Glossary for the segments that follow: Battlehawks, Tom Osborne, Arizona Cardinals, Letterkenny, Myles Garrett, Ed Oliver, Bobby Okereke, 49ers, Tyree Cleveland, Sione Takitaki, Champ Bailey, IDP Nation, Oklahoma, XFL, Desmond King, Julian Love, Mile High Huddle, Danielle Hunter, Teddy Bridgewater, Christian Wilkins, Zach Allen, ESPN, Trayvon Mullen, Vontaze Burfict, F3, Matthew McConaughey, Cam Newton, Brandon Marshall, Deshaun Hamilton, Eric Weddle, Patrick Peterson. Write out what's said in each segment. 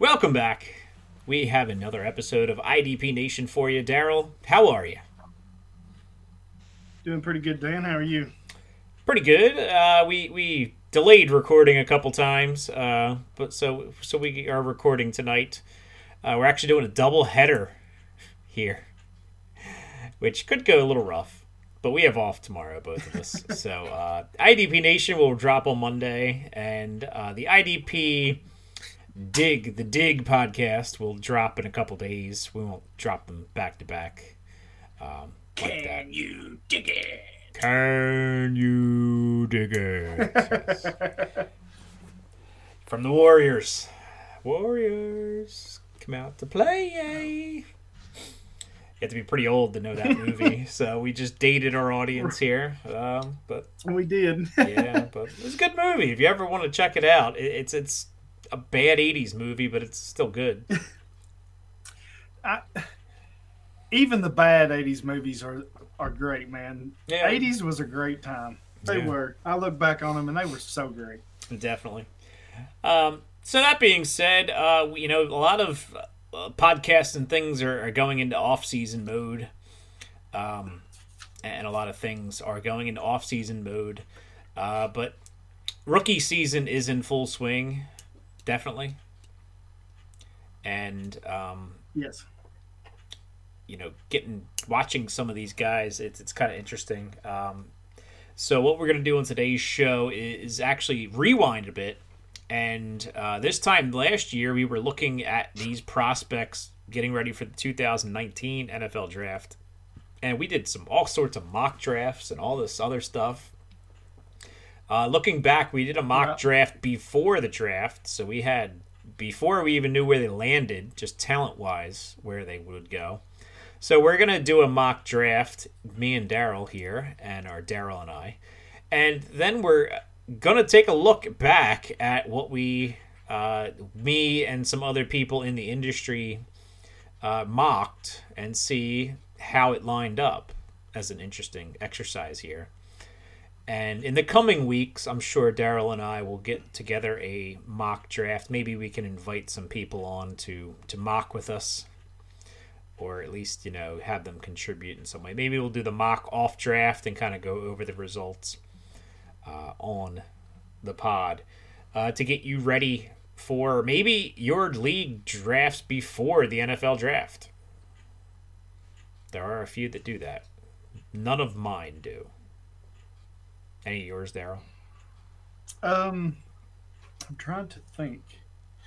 Welcome back. We have another episode of IDP Nation for you, Daryl. How are you? Doing pretty good, Dan. How are you? Pretty good. We delayed recording a couple times, but so we are recording tonight. We're actually doing a double header here, which could go a little rough, but we have off tomorrow, both of us. So IDP Nation will drop on Monday, and the IDP Dig podcast will drop in a couple days. We won't drop them back to back. Like can you dig it? Can you dig it? Yes. From the Warriors. Warriors, come out to play. You have to be pretty old to know that movie, so we just dated our audience here. But we did. Yeah, but it's a good movie. If you ever want to check it out, it's a bad 80s movie, but it's still good. Even the bad 80s movies are great, man. Yeah. 80s was a great time. They were. I look back on them, and they were so great. Definitely. So that being said, a lot of podcasts and things are going into off-season mode, and a lot of things are going into off-season mode. But rookie season is in full swing, definitely. And yes. Watching some of these guys, it's kind of interesting. So what we're going to do on today's show is actually rewind a bit. And this time last year, we were looking at these prospects getting ready for the 2019 NFL Draft. And we did all sorts of mock drafts and all this other stuff. Looking back, we did a mock draft before the draft. So we had, before we even knew where they landed, just talent-wise, where they would go. So we're going to do a mock draft, me and Daryl here, and then we're going to take a look back at what me and some other people in the industry mocked and see how it lined up as an interesting exercise here. And in the coming weeks, I'm sure Daryl and I will get together a mock draft. Maybe we can invite some people on to mock with us. Or at least, have them contribute in some way. Maybe we'll do the mock off draft and kind of go over the results on the pod to get you ready for maybe your league drafts before the NFL draft. There are a few that do that. None of mine do. Any of yours, Daryl? I'm trying to think.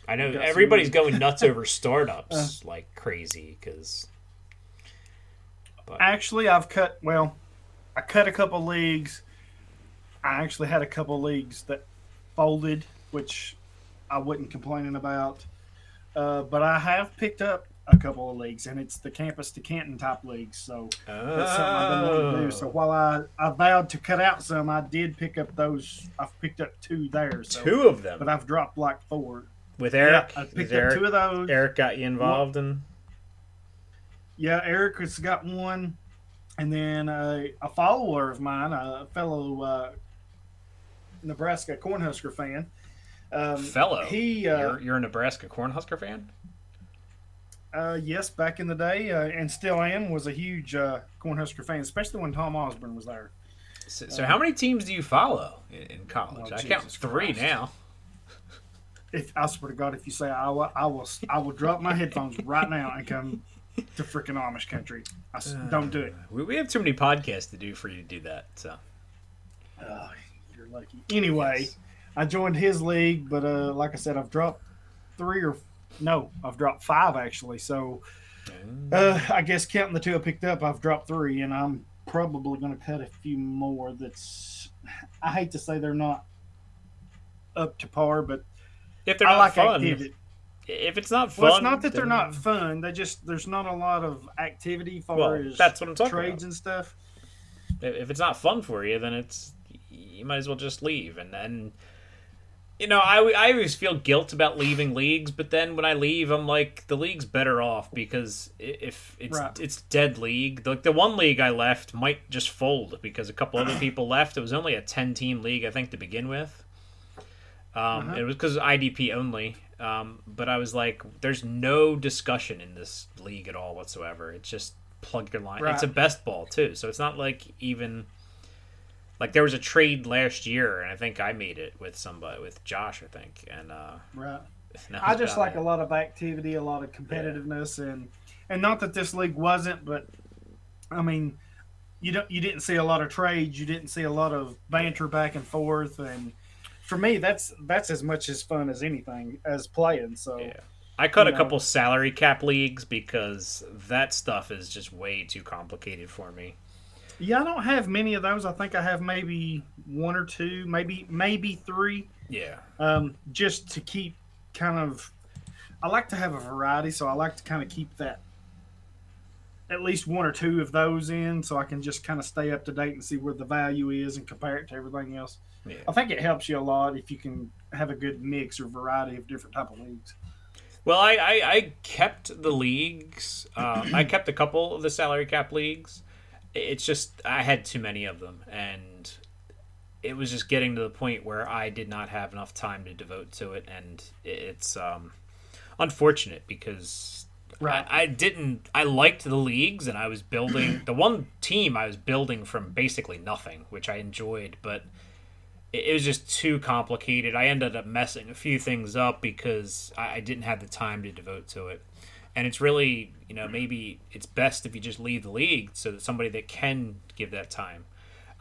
I know everybody's going nuts over startups like crazy because. Actually, I cut a couple leagues. I actually had a couple leagues that folded, which I wasn't complaining about. But I have picked up a couple of leagues, and it's the campus to Canton type leagues. So that's something I've been wanting to do. So while I vowed to cut out some, I did pick up those. I've picked up two there. So, two of them. But I've dropped like four. With Eric, I picked up two of those. Eric got you involved in. Yeah, Eric has got one, and then a follower of mine, a fellow Nebraska Cornhusker fan. You're a Nebraska Cornhusker fan. Yes, back in the day, and still am. Was a huge Cornhusker fan, especially when Tom Osborne was there. So how many teams do you follow in college? I count three now. If I swear to God, if you say Iowa, I will drop my headphones right now and come to freaking Amish country. Don't do it. We have too many podcasts to do for you to do that. So you're lucky. Anyway, yes. I joined his league, but like I said, I've dropped five actually. So I guess counting the two I picked up, I've dropped three, and I'm probably going to cut a few more. I hate to say they're not up to par, but if they're not like fun, activity. If it's not fun, well, it's not that they're not fun. They just there's not a lot of activity as far as that's what I'm talking trades about. And stuff. If it's not fun for you, then it's you might as well just leave. And then you know I always feel guilt about leaving leagues, but then when I leave, I'm like the league's better off because if it's it's dead league. Like the one league I left might just fold because a couple other people left. It was only a 10-team league I think to begin with. It was because IDP only. But I was like, there's no discussion in this league at all whatsoever. It's just plug your line. Right. It's a best ball, too. So it's not like even... Like, there was a trade last year, and I think I made it with somebody, with Josh, I think. And I just like a lot of activity, a lot of competitiveness, and not that this league wasn't, but, I mean, you didn't see a lot of trades. You didn't see a lot of banter back and forth, and... For me, that's as much as fun as anything as playing. So yeah. I cut a couple salary cap leagues because that stuff is just way too complicated for me. Yeah, I don't have many of those. I think I have maybe one or two, maybe three. Yeah. Just to keep kind of, I like to have a variety, so I like to kind of keep that at least one or two of those in, so I can just kind of stay up to date and see where the value is and compare it to everything else. Yeah. I think it helps you a lot if you can have a good mix or variety of different type of leagues. Well, I kept the leagues. I kept a couple of the salary cap leagues. It's just I had too many of them, and it was just getting to the point where I did not have enough time to devote to it, and it's unfortunate because I liked the leagues, and I was building the one team I was building from basically nothing, which I enjoyed, but... It was just too complicated. I ended up messing a few things up because I didn't have the time to devote to it. And it's really, maybe it's best if you just leave the league so that somebody that can give that time.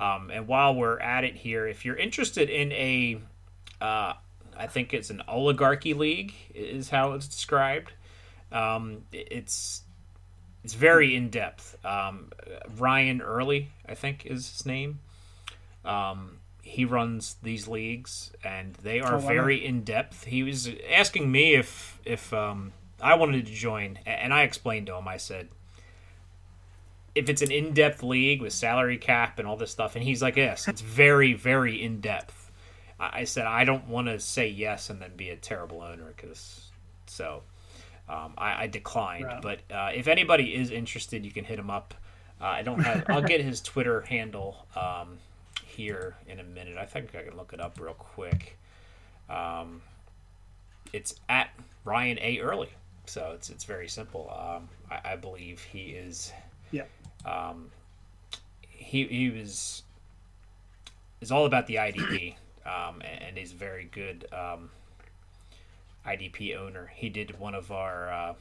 And while we're at it here, if you're interested in I think it's an oligarchy league is how it's described. It's very in-depth. Ryan Early, I think is his name. He runs these leagues, and they are very in-depth. He was asking me if I wanted to join, and I explained to him, I said, if it's an in-depth league with salary cap and all this stuff, and he's like, yes, it's very, very in-depth. I said, I don't want to say yes and then be a terrible owner, I declined. Right. But if anybody is interested, you can hit him up. I'll get his Twitter handle, here in a minute. I think I can look it up real quick. It's at Ryan A. Early, so it's very simple. I believe he is. Yeah. He is all about the IDP, and he's a very good IDP owner. He did one of our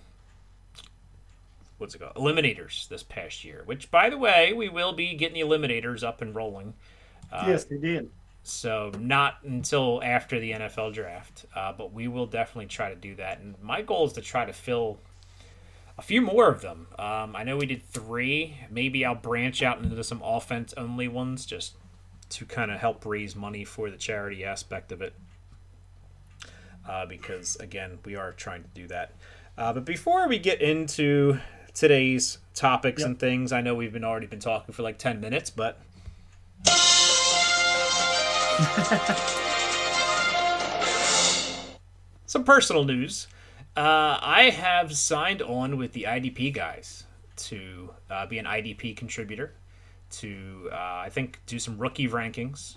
eliminators this past year, which by the way we will be getting the eliminators up and rolling. Yes, they did. So not until after the NFL draft, but we will definitely try to do that. And my goal is to try to fill a few more of them. I know we did 3. Maybe I'll branch out into some offense-only ones just to kind of help raise money for the charity aspect of it. Because, again, we are trying to do that. But before we get into today's topics and things, I know we've already been talking for like 10 minutes, but... Some personal news. I have signed on with the IDP guys to be an IDP contributor to, I think, do some rookie rankings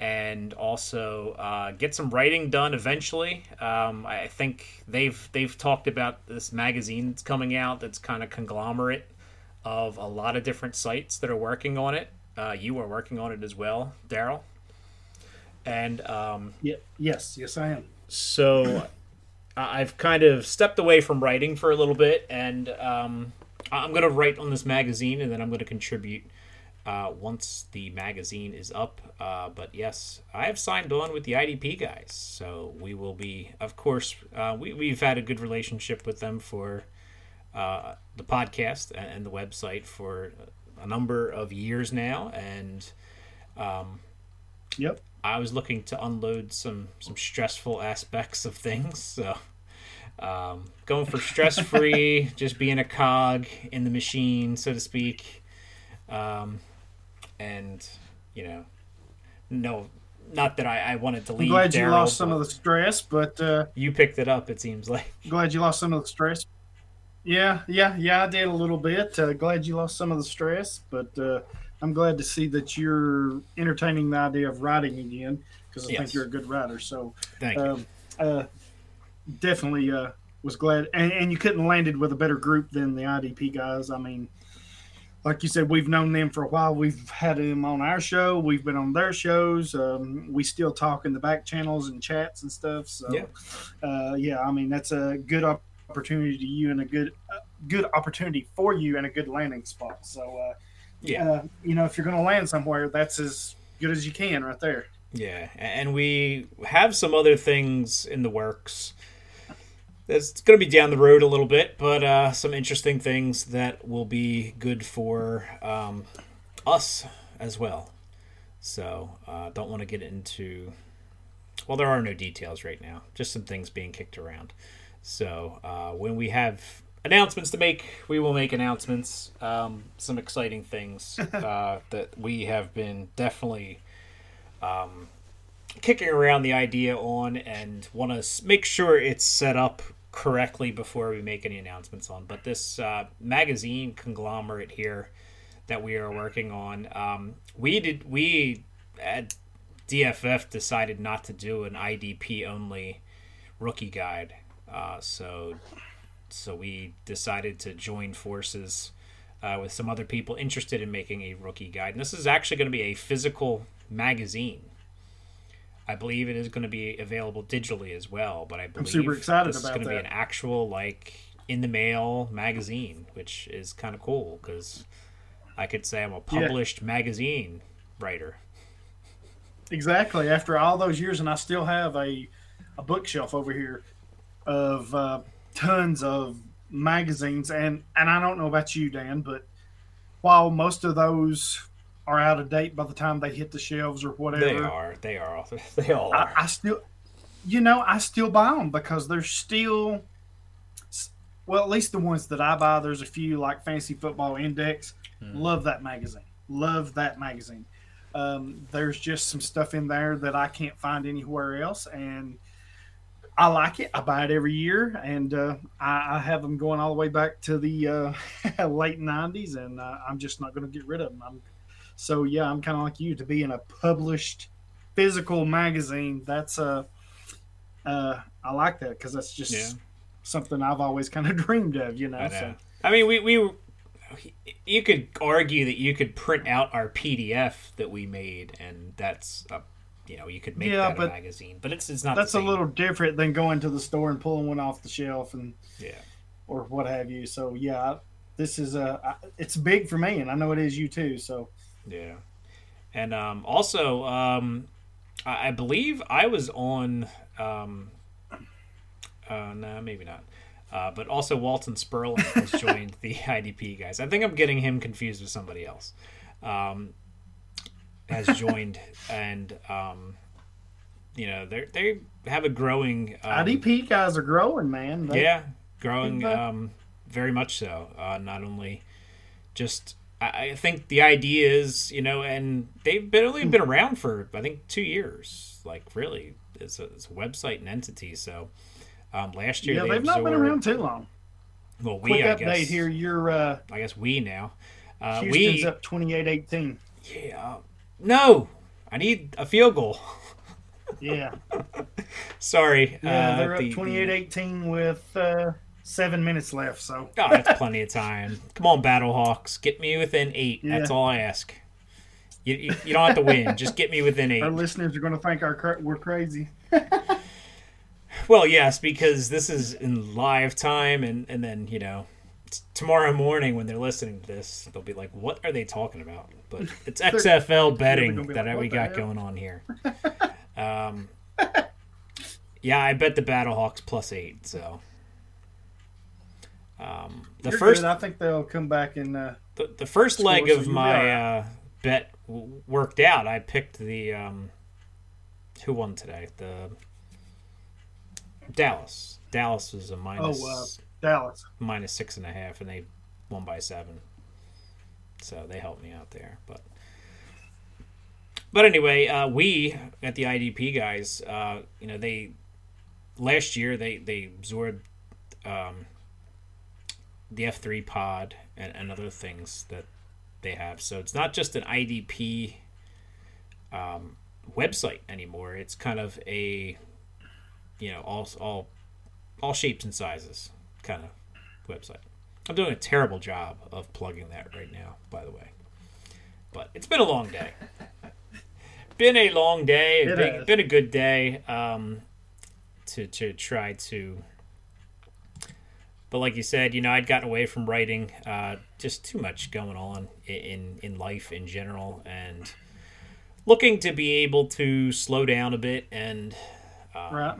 and also get some writing done eventually. I think they've talked about this magazine that's coming out that's kind of conglomerate of a lot of different sites that are working on it. You are working on it as well, Daryl. And yes, I am. So I've kind of stepped away from writing for a little bit, and I'm going to write on this magazine, and then I'm going to contribute once the magazine is up. But yes, I have signed on with the IDP guys, so we will be, of course, we've had a good relationship with them for the podcast and the website for a number of years now, and I was looking to unload some stressful aspects of things, so going for stress-free, just being a cog in the machine, so to speak, and, you know, no, not that I wanted to leave. I'm glad you lost some of the stress, but... you picked it up, it seems like. Glad you lost some of the stress. Yeah, I did a little bit. Glad you lost some of the stress, but... I'm glad to see that you're entertaining the idea of writing again, because I think you're a good writer. So, thank you. Definitely was glad. And you couldn't have landed with a better group than the IDP guys. I mean, like you said, we've known them for a while. We've had them on our show. We've been on their shows. We still talk in the back channels and chats and stuff. So, I mean, that's a good opportunity to you and a good opportunity for you and a good landing spot. So, you know, if you're going to land somewhere, that's as good as you can right there. Yeah, and we have some other things in the works. It's going to be down the road a little bit, but some interesting things that will be good for us as well. So don't want to get into... Well, there are no details right now, just some things being kicked around. So when we have... announcements to make, we will make announcements. Some exciting things that we have been definitely kicking around the idea on, and want to make sure it's set up correctly before we make any announcements on. But this magazine conglomerate here that we are working on, we at DFF decided not to do an IDP only rookie guide, So we decided to join forces with some other people interested in making a rookie guide. And this is actually going to be a physical magazine. I believe it is going to be available digitally as well, but I believe I'm super excited this about is going to be an actual, like, in the mail magazine, which is kind of cool because I could say I'm a published magazine writer. Exactly. After all those years, and I still have a bookshelf over here of... tons of magazines, and I don't know about you, Dan, but while most of those are out of date by the time they hit the shelves or whatever, they all are. I still, you know, I still buy them because they're still, well, at least the ones that I buy, there's a few like Fantasy Football Index. Love that magazine. There's just some stuff in there that I can't find anywhere else, and I like it. I buy it every year, and I have them going all the way back to the late 90s, and I'm just not going to get rid of them. I'm kind of like you, to be in a published physical magazine. That's I like that because that's just something I've always kind of dreamed of, you know. So. I mean, we you could argue that you could print out our PDF that we made, and that's a you know, you could make that a magazine, but it's not. That's the same. A little different than going to the store and pulling one off the shelf and or what have you. So this is it's big for me, and I know it is you too. So and also I believe I was on no, maybe not, but also Walton Sperling has joined the IDP guys. I think I'm getting him confused with somebody else. Has joined, and you know, they have a growing IDP guys are growing, man. Growing very much so. Not only just I think the idea is, you know, and they've only been around for I think 2 years. Like really, it's a website and entity. So last year they've not been around too long. Well, we update here. You're I guess we now Houston's up 28-18. Yeah. No, I need a field goal. Sorry. They're up 28-18 with 7 minutes left. So that's plenty of time. Come on, Battlehawks. Get me within 8. Yeah. That's all I ask. You don't have to win. Just get me within 8. Our listeners are going to think we're crazy. Well, yes, because this is in live time, and then, you know, tomorrow morning when they're listening to this, they'll be like, what are they talking about? But it's XFL betting that we got going on here. I bet the Battlehawks +8. So I think they'll come back and the first leg of my bet worked out. I picked the who won today? The Dallas. Dallas was a minus. Oh, Dallas minus 6.5, and they won by 7. So they helped me out there, but anyway, we at the IDP guys, they last year they absorbed the F3 pod and other things that they have. So it's not just an IDP website anymore. It's kind of a all shapes and sizes kind of website. I'm doing a terrible job of plugging that right now, by the way. But it's been a long day. Been a long day. Been a good day to try to... But like you said, I'd gotten away from writing. Just too much going on in life in general. And looking to be able to slow down a bit and... right.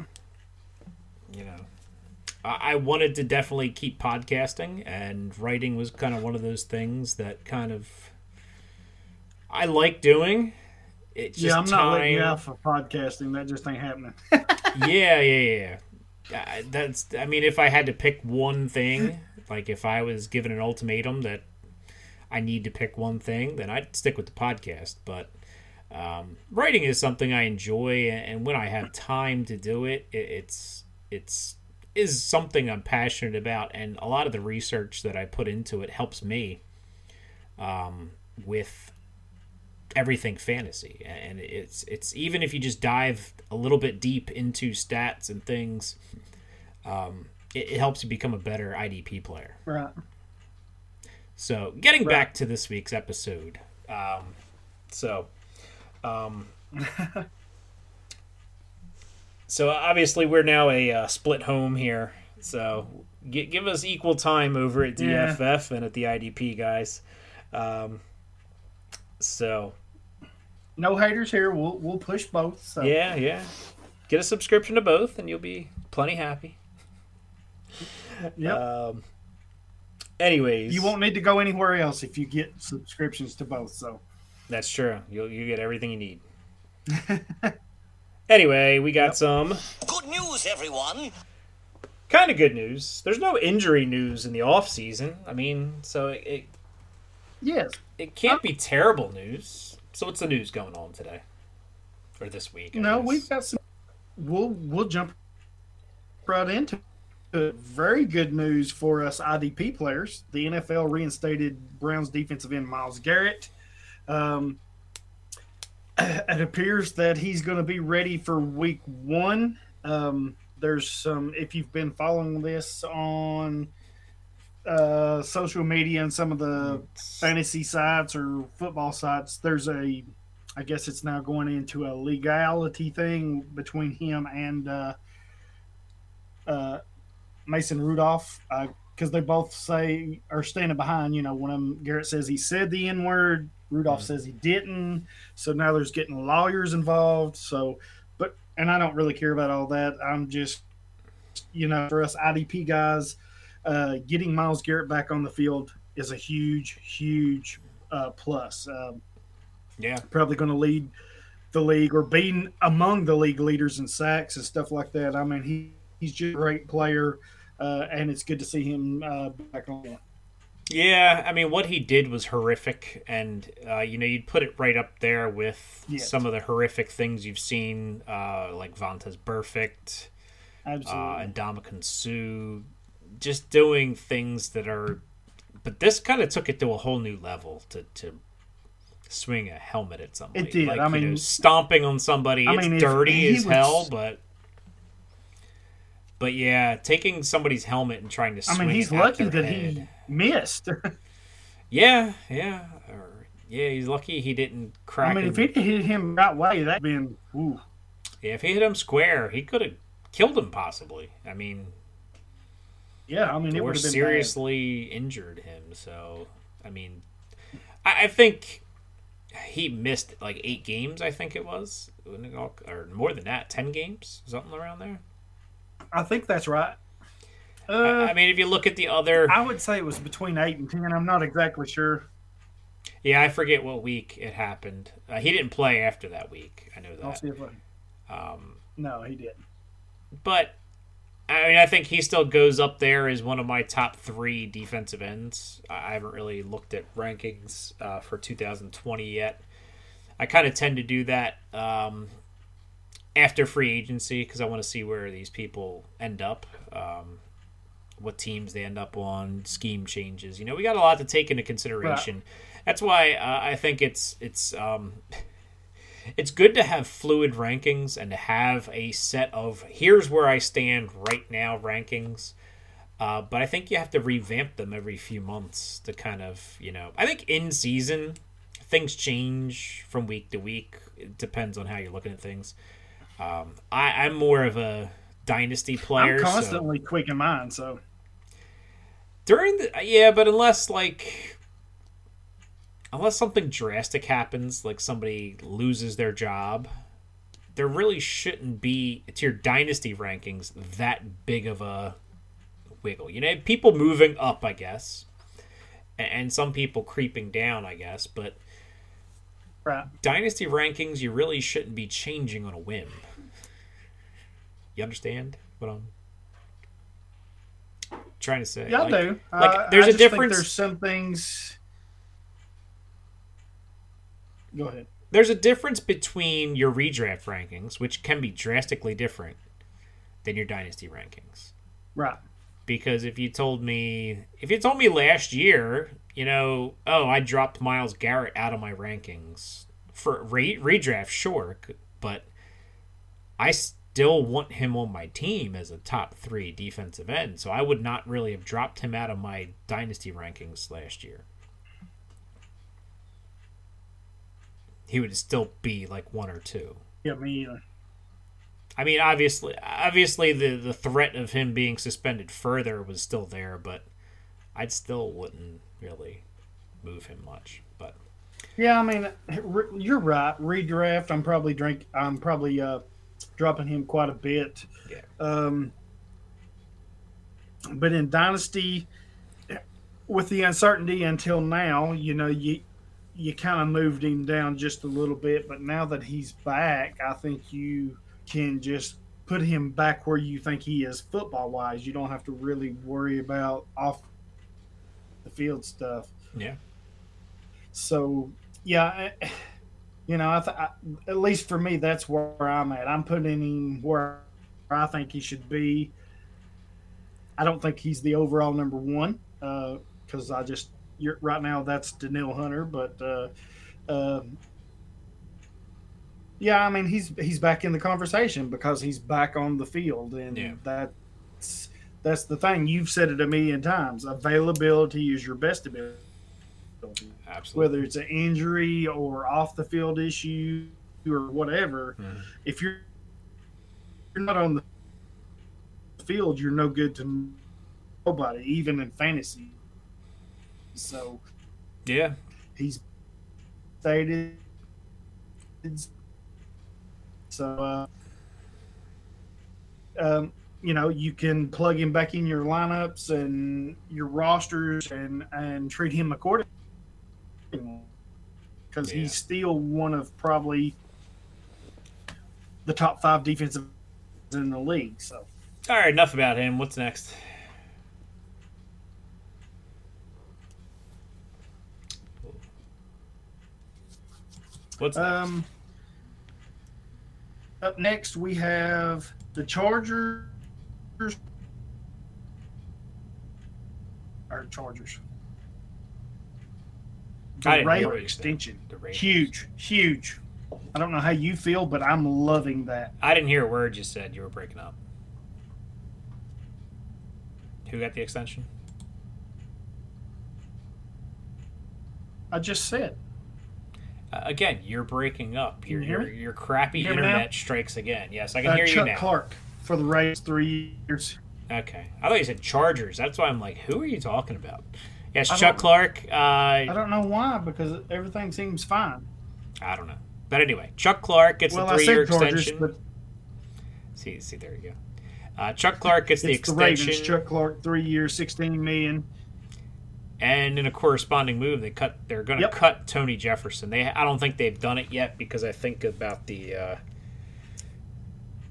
I wanted to definitely keep podcasting, and writing was kind of one of those things that kind of I like doing. It's just I'm not letting you out for podcasting. That just ain't happening. Yeah. If I had to pick one thing, like if I was given an ultimatum that I need to pick one thing, then I'd stick with the podcast. But writing is something I enjoy, and when I have time to do it, it's is something I'm passionate about, and a lot of the research that I put into it helps me with everything fantasy. And it's even if you just dive a little bit deep into stats and things, it helps you become a better IDP player. Right. So getting back to this week's episode, So obviously we're now a split home here. So give us equal time over at DFF and at the IDP guys. So no haters here. We'll push both. So. Yeah. Get a subscription to both, and you'll be plenty happy. Yep. Anyways, you won't need to go anywhere else if you get subscriptions to both. So that's true. You get everything you need. Anyway, we got some... Good news, everyone! Kind of good news. There's no injury news in the offseason. So it... Yes. It can't be terrible news. So what's the news going on today? Or this week? We've got some... We'll jump right into it. Very good news for us IDP players. The NFL reinstated Browns defensive end Myles Garrett. It appears that he's going to be ready for week 1. There's some, if you've been following this on social media and some of the fantasy sites or football sites, there's I guess it's now going into a legality thing between him and Mason Rudolph. Because they both say, are standing behind, one of them, Garrett says he said the N-word. Rudolph says he didn't. So now there's getting lawyers involved. So, and I don't really care about all that. I'm just, for us IDP guys, getting Myles Garrett back on the field is a huge, huge plus. Probably going to lead the league or be among the league leaders in sacks and stuff like that. He's just a great player. And it's good to see him back on. Yeah, what he did was horrific, and you'd put it right up there with some of the horrific things you've seen, like Vontaze Burfict, and Ndamukong Suh, just doing things that are. But this kind of took it to a whole new level to swing a helmet at somebody. It did. Stomping on somebody. It's dirty as hell, but. But yeah, taking somebody's helmet and trying to swing. He's lucky that he missed. He's lucky he didn't crack. If he hit him right way, that'd been. Ooh. Yeah, if he hit him square, he could have killed him possibly. It would have been seriously injured him. So I think he missed like 8 games. I think it was, or more than that, 10 games, something around there. I think that's right. If you look at the other... I would say it was between 8 and 10. I'm not exactly sure. Yeah, I forget what week it happened. He didn't play after that week. I know that. No, he didn't. But, I mean, I think he still goes up there as one of my top three defensive ends. I haven't really looked at rankings for 2020 yet. I kind of tend to do that after free agency because I want to see where these people end up, what teams they end up on, scheme changes. You know, we got a lot to take into consideration. Right. That's why I think it's good to have fluid rankings and to have a set of here's where I stand right now rankings. But I think you have to revamp them every few months to kind of, you know, I think in season things change from week to week. It depends on how you're looking at things. I'm more of a dynasty player. I'm constantly quick in mine. So but unless something drastic happens, like somebody loses their job, there really shouldn't be, to your dynasty rankings, that big of a wiggle. You know, people moving up, I guess, and some people creeping down, I guess, but right. Dynasty rankings, you really shouldn't be changing on a whim. You understand what I'm trying to say? Yeah, I do. There's a difference. There's some things... Go ahead. There's a difference between your redraft rankings, which can be drastically different than your dynasty rankings. Right. Because if you told me last year, you know, oh, I dropped Myles Garrett out of my rankings for redraft, sure, but I still want him on my team as a top three defensive end, so I would not really have dropped him out of my dynasty rankings last year. He would still be like one or two. Yeah, me either. I mean, obviously, the threat of him being suspended further was still there, but I still wouldn't really move him much. But yeah, I mean, you're right. Redraft, I'm probably dropping him quite a bit. Yeah. But in Dynasty, with the uncertainty until now, you know, you kind of moved him down just a little bit, but now that he's back, I think you can just put him back where you think he is football-wise. You don't have to really worry about off-the-field stuff. Yeah. So, yeah, you know, at least for me, that's where I'm at. I'm putting him where I think he should be. I don't think he's the overall number one because I just – right now, that's Danielle Hunter, but yeah, I mean he's back in the conversation because he's back on the field, and yeah. That's the thing. You've said it a million times. Availability is your best ability. Absolutely. Whether it's an injury or off the field issue or whatever, if you're not on the field, you're no good to nobody, even in fantasy. So, yeah, he's stated. So, you know, you can plug him back in your lineups and your rosters and treat him accordingly because he's still one of probably the top five defensive in the league. So, all right, enough about him. What's next? What's up next? We have the Chargers. The Raiders extension. Huge. I don't know how you feel, but I'm loving that. I didn't hear a word you said. You were breaking up. Who got the extension? I just said. Again, you're breaking up. Your crappy internet strikes again. Yes, I can hear you now. Chuck Clark for the Raiders 3 years. Okay. I thought you said Chargers. That's why I'm like, who are you talking about? Yes, Chuck Clark. I don't know why, because everything seems fine. I don't know. But anyway, Chuck Clark gets the 3-year extension. Chargers, see, there you go. Chuck Clark gets the extension. The Ravens, Chuck Clark, 3 years, $16 million. And in a corresponding move, they're going to cut Tony Jefferson. I don't think they've done it yet because I think about the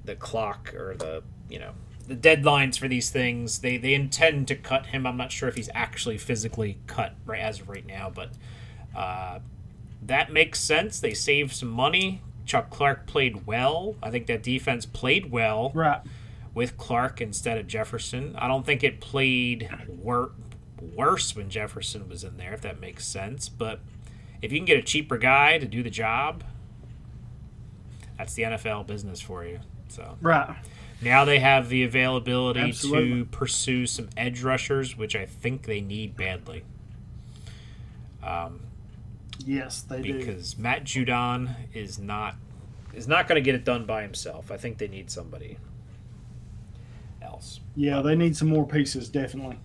the clock or the, you know, the deadlines for these things. They intend to cut him. I'm not sure if he's actually physically cut right as of right now, but that makes sense. They saved some money. Chuck Clark played well. I think that defense played well with Clark instead of Jefferson. I don't think it played worse when Jefferson was in there, if that makes sense. But if you can get a cheaper guy to do the job, that's the NFL business for you. So now they have the availability to pursue some edge rushers, which I think they need badly. Yes, they do. Because Matt Judon is not going to get it done by himself. I think they need somebody else. Yeah, they need some more pieces, definitely.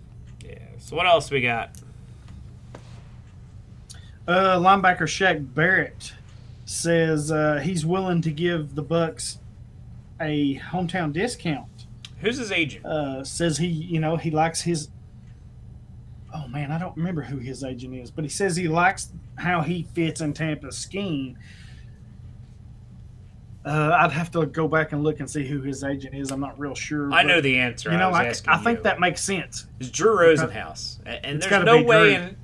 Yeah. So what else we got? Linebacker Shaq Barrett says he's willing to give the Bucks a hometown discount. Who's his agent? Says he, you know, he likes his. Oh, man, I don't remember who his agent is, but he says he likes how he fits in Tampa's scheme. I'd have to go back and look and see who his agent is. I'm not real sure. I know the answer. You know, I think that makes sense. It's Drew Rosenhaus. And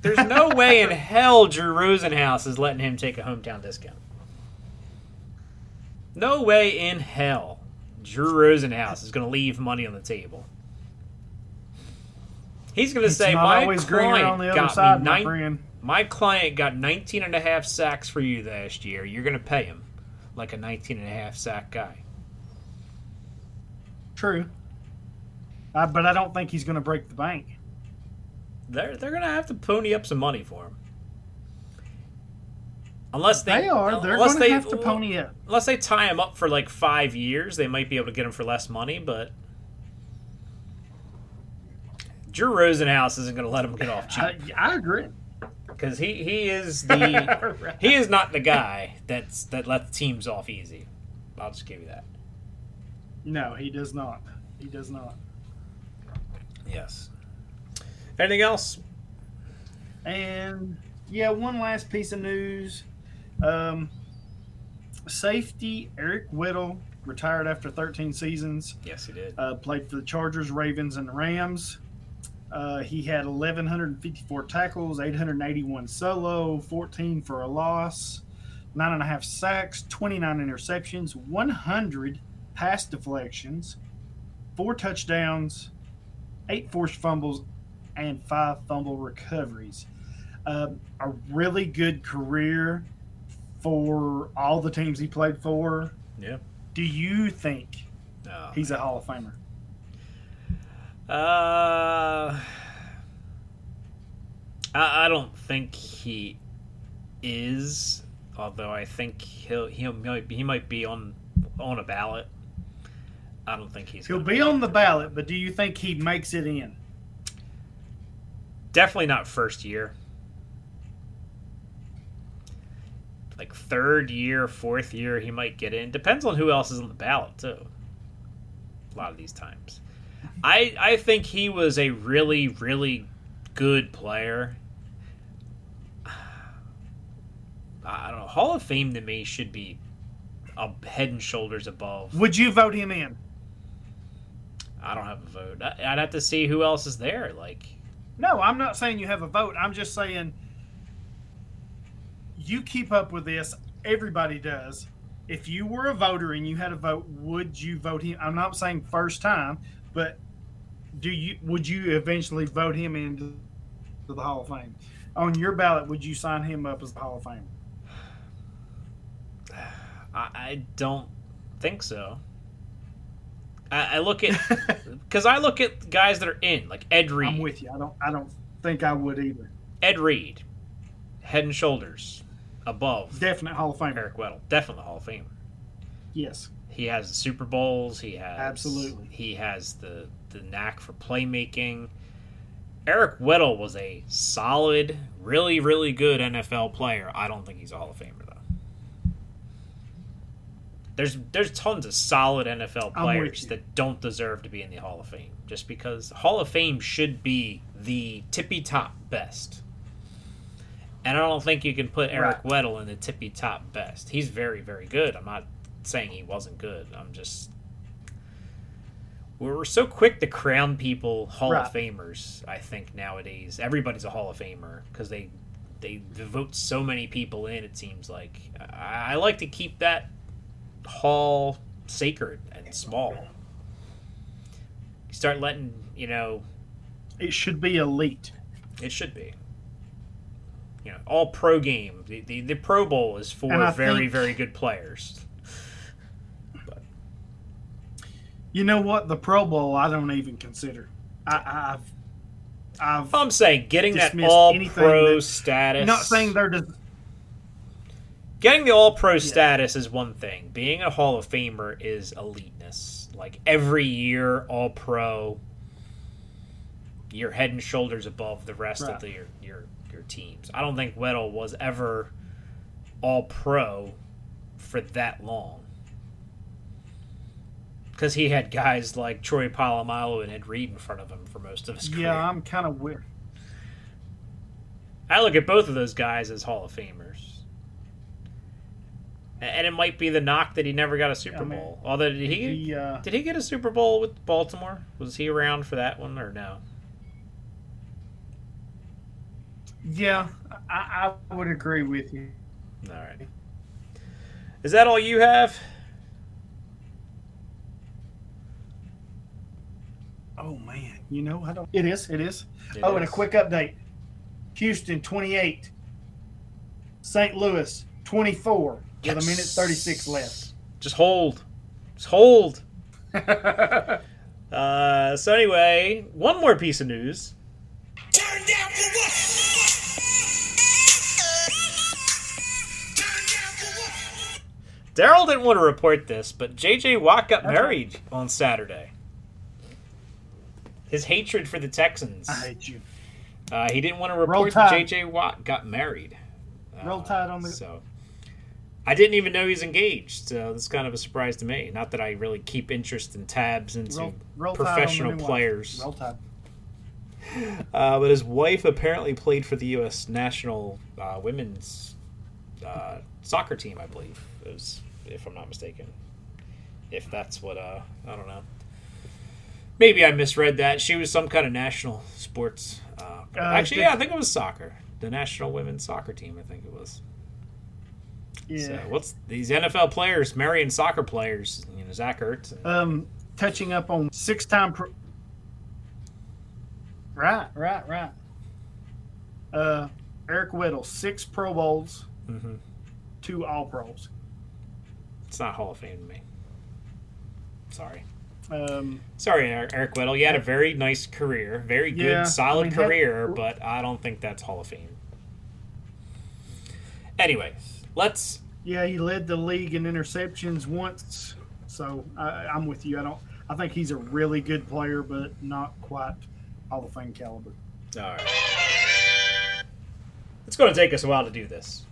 there's no way in hell Drew Rosenhaus is letting him take a hometown discount. No way in hell Drew Rosenhaus is going to leave money on the table. He's going to say, my client got 19 and a half sacks for you last year. You're going to pay him like a 19 and a half sack guy. True. But I don't think he's going to break the bank. They're going to have to pony up some money for him. Unless they have to pony up. Unless they tie him up for like 5 years, they might be able to get him for less money, but Drew Rosenhaus isn't going to let him get off cheap. I agree, because he is the he is not the guy that lets teams off easy. I'll just give you that. No, he does not. He does not. Yes. Anything else? And yeah, one last piece of news. Safety Eric Weddle retired after 13 seasons. Yes, he did. Played for the Chargers, Ravens, and the Rams. He had 1,154 tackles, 881 solo, 14 for a loss, 9.5 sacks, 29 interceptions, 100 pass deflections, 4 touchdowns, 8 forced fumbles, and 5 fumble recoveries. A really good career for all the teams he played for. Yeah. Do you think he's a Hall of Famer? I don't think he is, although I think he might be on a ballot. I don't think he'll be on the ballot, but do you think he makes it in? Definitely not first year. Like third year, fourth year, he might get in. Depends on who else is on the ballot too. A lot of these times. I think he was a really, really good player. I don't know. Hall of Fame to me should be head and shoulders above. Would you vote him in? I don't have a vote. I'd have to see who else is there. Like, no, I'm not saying you have a vote. I'm just saying you keep up with this. Everybody does. If you were a voter and you had a vote, would you vote him? I'm not saying first time. But would you eventually vote him into the Hall of Fame? On your ballot, would you sign him up as the Hall of Famer? I don't think so. I look at because I look at guys that are in, like Ed Reed. I'm with you. I don't think I would either. Ed Reed, head and shoulders above. Definite Hall of Famer. Eric Weddle, definitely Hall of Famer. Yes. He has the Super Bowls. He has the knack for playmaking. Eric Weddle was a solid, really, really good NFL player. I don't think he's a Hall of Famer, though. There's tons of solid NFL players that don't deserve to be in the Hall of Fame, just because Hall of Fame should be the tippy-top best. And I don't think you can put Eric Weddle in the tippy-top best. He's very, very good. I'm not saying he wasn't good. I'm just We're so quick to crown people Hall of Famers, I think, nowadays. Everybody's a Hall of Famer because they vote so many people in, it seems like. I like to keep that hall sacred and small. You start letting, you know... It should be elite. It should be. You know, all pro game. The Pro Bowl is for very good players. But. You know what? The Pro Bowl, I don't even consider. I've I'm saying getting that all-pro status. Not saying they're getting the all-pro status is one thing. Being a Hall of Famer is eliteness. Like every year, all-pro. You're head and shoulders above the rest of the, your teams. I don't think Weddle was ever all-pro for that long. Because he had guys like Troy Polamalu and Ed Reed in front of him for most of his career. Yeah, I'm kind of weird. I look at both of those guys as Hall of Famers. And it might be the knock that he never got a Super Bowl. Although, did he get a Super Bowl with Baltimore? Was he around for that one or no? Yeah, I would agree with you. All right. Is that all you have? Oh, man. You know, I don't... It is. And a quick update. Houston, 28. St. Louis, 24. Yes. With a minute 36 left. Just hold. So, anyway, one more piece of news. Turn down for what? Daryl didn't want to report this, but J.J. Watt got married on Saturday. His hatred for the Texans. I hate you. He didn't want to report that J.J. Watt got married. Roll Tide on the... So. I didn't even know he's engaged, so that's kind of a surprise to me. Not that I really keep interest in tabs into roll professional players. Roll Tide. But his wife apparently played for the U.S. national women's soccer team, I believe, if I'm not mistaken. If that's what... I don't know. Maybe I misread that. She was some kind of national sports. Actually, I think it was soccer. The national women's soccer team, I think it was. Yeah. So what's these NFL players marrying soccer players? You know, Zach Ertz. Touching up on six-time. Right. Eric Weddle, 6 Pro Bowls, 2 All Pros. It's not Hall of Fame to me. Sorry. Sorry, Eric Weddle. You had a very nice career, very good, solid career, but I don't think that's Hall of Fame. Anyway, let's. Yeah, he led the league in interceptions once, so I'm with you. I think he's a really good player, but not quite Hall of Fame caliber. All right, it's going to take us a while to do this.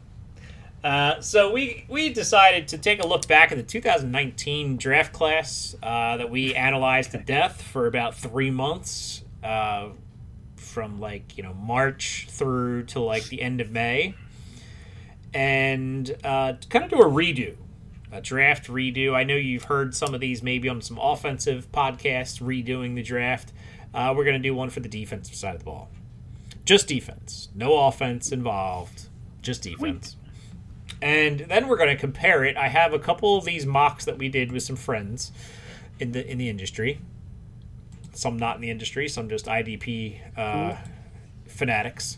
So we decided to take a look back at the 2019 draft class that we analyzed to death for about 3 months, from March through to the end of May, and kind of do a draft redo. I know you've heard some of these maybe on some offensive podcasts redoing the draft. We're going to do one for the defensive side of the ball. Just defense. No offense involved. Just defense. And then we're going to compare it. I have a couple of these mocks that we did with some friends in the industry. Some not in the industry, some just IDP fanatics.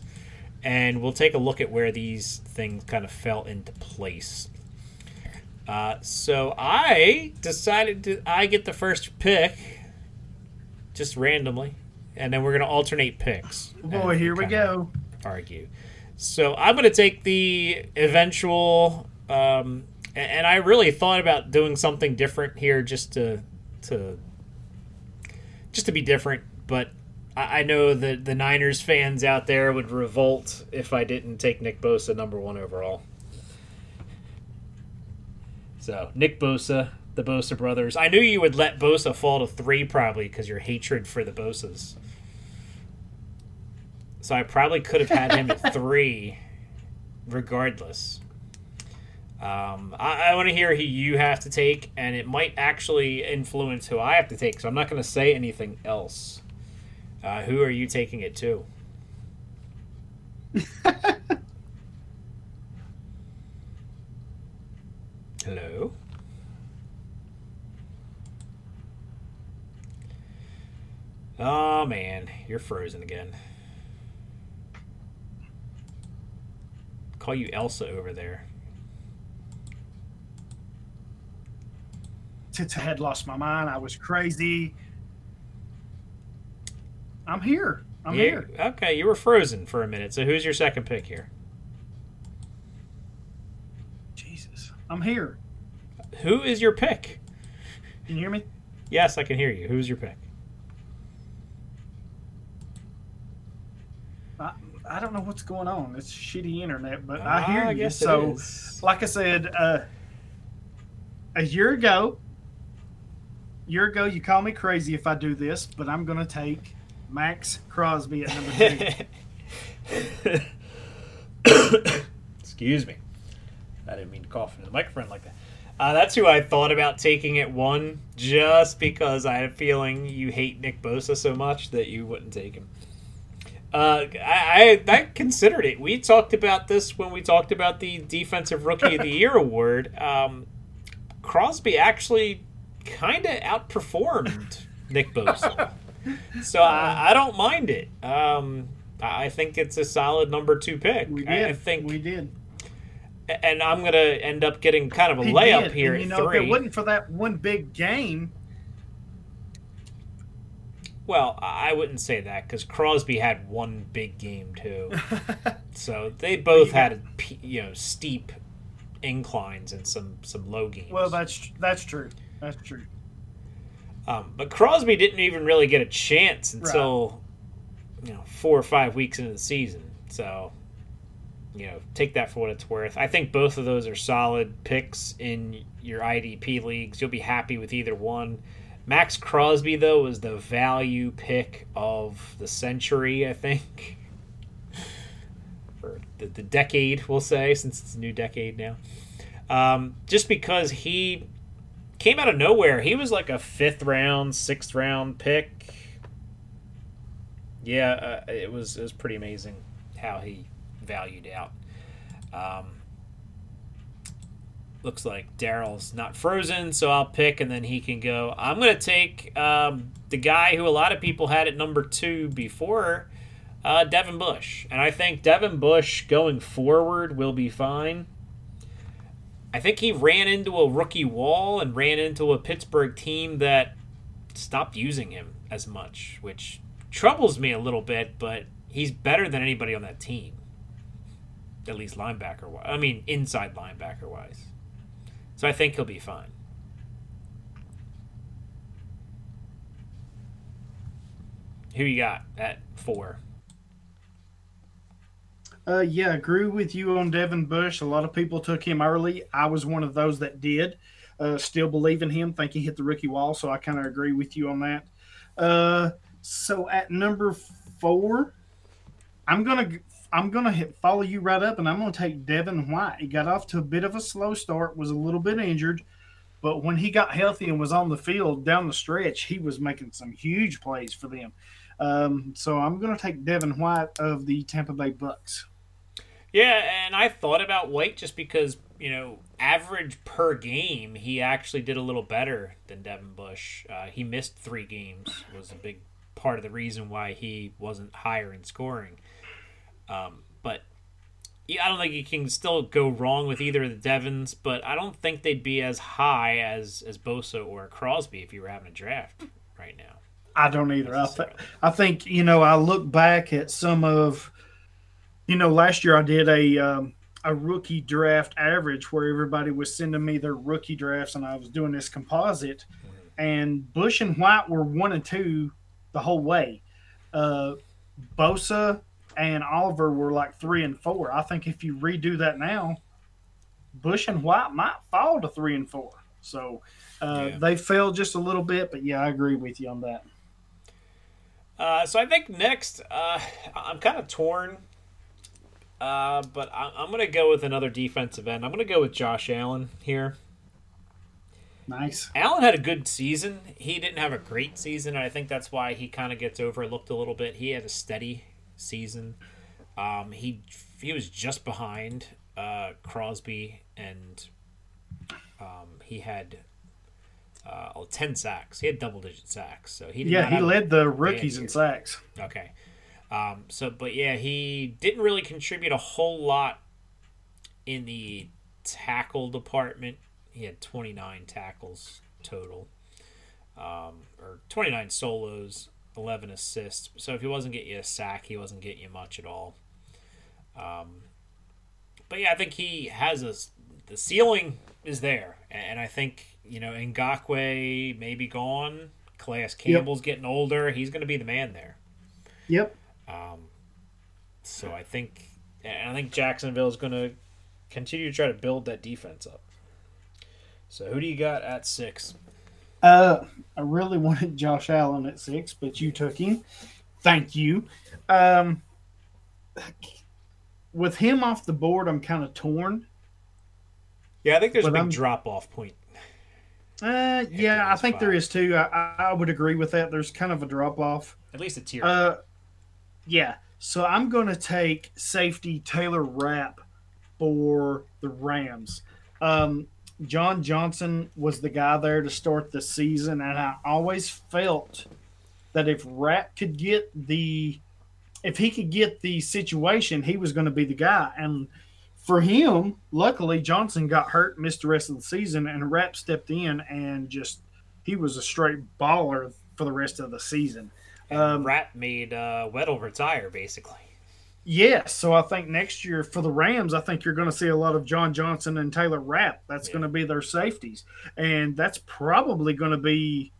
And we'll take a look at where these things kind of fell into place. So I decided I get the first pick just randomly. And then we're going to alternate picks. Boy, here we go. Argue. So I'm going to take the eventual, and I really thought about doing something different here just to be different. But I know that the Niners fans out there would revolt if I didn't take Nick Bosa number 1 overall. So Nick Bosa, the Bosa brothers. I knew you would let Bosa fall to 3 probably because your hatred for the Bosas. So I probably could have had him at 3 regardless. I want to hear who you have to take, and it might actually influence who I have to take, so I'm not going to say anything else. Who are you taking it to? Hello? Oh, man. You're frozen again. Call you Elsa over there. I had lost my mind. I was crazy. I'm here. I'm here. Okay, you were frozen for a minute. So who's your second pick here? Jesus. I'm here. Who is your pick? Can you hear me? Yes, I can hear you. Who's your pick? I don't know what's going on. It's shitty internet, but I hear you. Yes, so, like I said, a year ago, you call me crazy if I do this, but I'm going to take Max Crosby at number 2. Excuse me. I didn't mean to cough into the microphone like that. That's who I thought about taking at 1, just because I had a feeling you hate Nick Bosa so much that you wouldn't take him. I considered it. We talked about this when we talked about the Defensive Rookie of the Year award. Crosby actually kind of outperformed Nick Bosa. So I don't mind it. I think it's a solid number 2 pick. I think we did. And I'm going to end up getting kind of a layup here at 3. If it wasn't for that one big game. Well, I wouldn't say that because Crosby had one big game too. So they both had, steep inclines and some low games. Well, that's true. But Crosby didn't even really get a chance until, 4 or 5 weeks into the season. So, take that for what it's worth. I think both of those are solid picks in your IDP leagues. You'll be happy with either one. Max Crosby, though, was the value pick of the century, I think. Or the decade, we'll say, since it's a new decade now. Just because he came out of nowhere. He was like a 5th round, 6th round pick. Yeah, it was pretty amazing how he valued out. Looks like Daryl's not frozen, so I'll pick, and then he can go. I'm going to take the guy who a lot of people had at number 2 before, Devin Bush. And I think Devin Bush going forward will be fine. I think he ran into a rookie wall and ran into a Pittsburgh team that stopped using him as much, which troubles me a little bit, but he's better than anybody on that team, at least linebacker-wise. I mean, inside linebacker-wise. So I think he'll be fine. Who you got at 4? Yeah, agree with you on Devin Bush. A lot of people took him early. I was one of those that did. Still believe in him. Think he hit the rookie wall, so I kind of agree with you on that. So at number 4, I'm going to follow you right up, and I'm going to take Devin White. He got off to a bit of a slow start, was a little bit injured, but when he got healthy and was on the field down the stretch, he was making some huge plays for them. So I'm going to take Devin White of the Tampa Bay Bucs. Yeah, and I thought about White just because, average per game, he actually did a little better than Devin Bush. He missed 3 games, was a big part of the reason why he wasn't higher in scoring. But I don't think you can still go wrong with either of the Devons, but I don't think they'd be as high as Bosa or Crosby if you were having a draft right now. I don't either. I think, I look back at some of, last year I did a rookie draft average where everybody was sending me their rookie drafts, and I was doing this composite, and Bush and White were 1 and 2 the whole way. Bosa and Oliver were like 3 and 4. I think if you redo that now, Bush and White might fall to 3 and 4. So they fell just a little bit, but yeah, I agree with you on that. So I think next, I'm kind of torn. But I'm going to go with another defensive end. I'm going to go with Josh Allen here. Nice. Allen had a good season. He didn't have a great season, and I think that's why he kind of gets overlooked a little bit. He had a steady season. He was just behind Crosby, and he had 10 sacks. He had double-digit sacks. So he did he led the rookies in sacks. Okay. He didn't really contribute a whole lot in the tackle department. He had 29 tackles total, or 29 solos, 11 assists. So if he wasn't getting you a sack, he wasn't getting you much at all. I think he has the ceiling is there, and I think Ngakoue may be gone. Calais Campbell's getting older. He's going to be the man there. Yep. So I think Jacksonville is going to continue to try to build that defense up. So who do you got at 6? I really wanted Josh Allen at 6, but you took him. Thank you. With him off the board, I'm kind of torn. Yeah, I think there's a big drop-off point. I think 5. There is too. I would agree with that. There's kind of a drop-off. At least a tier. Yeah, so I'm going to take safety Taylor Rapp for the Rams. John Johnson was the guy there to start the season, and I always felt that if Rapp could get the situation, he was going to be the guy. And for him, luckily, Johnson got hurt, missed the rest of the season, and Rapp stepped in and he was a straight baller for the rest of the season. Rapp made Weddle retire, basically. Yes, yeah, so I think next year for the Rams, I think you're going to see a lot of John Johnson and Taylor Rapp. That's going to be their safeties. And that's probably going to be,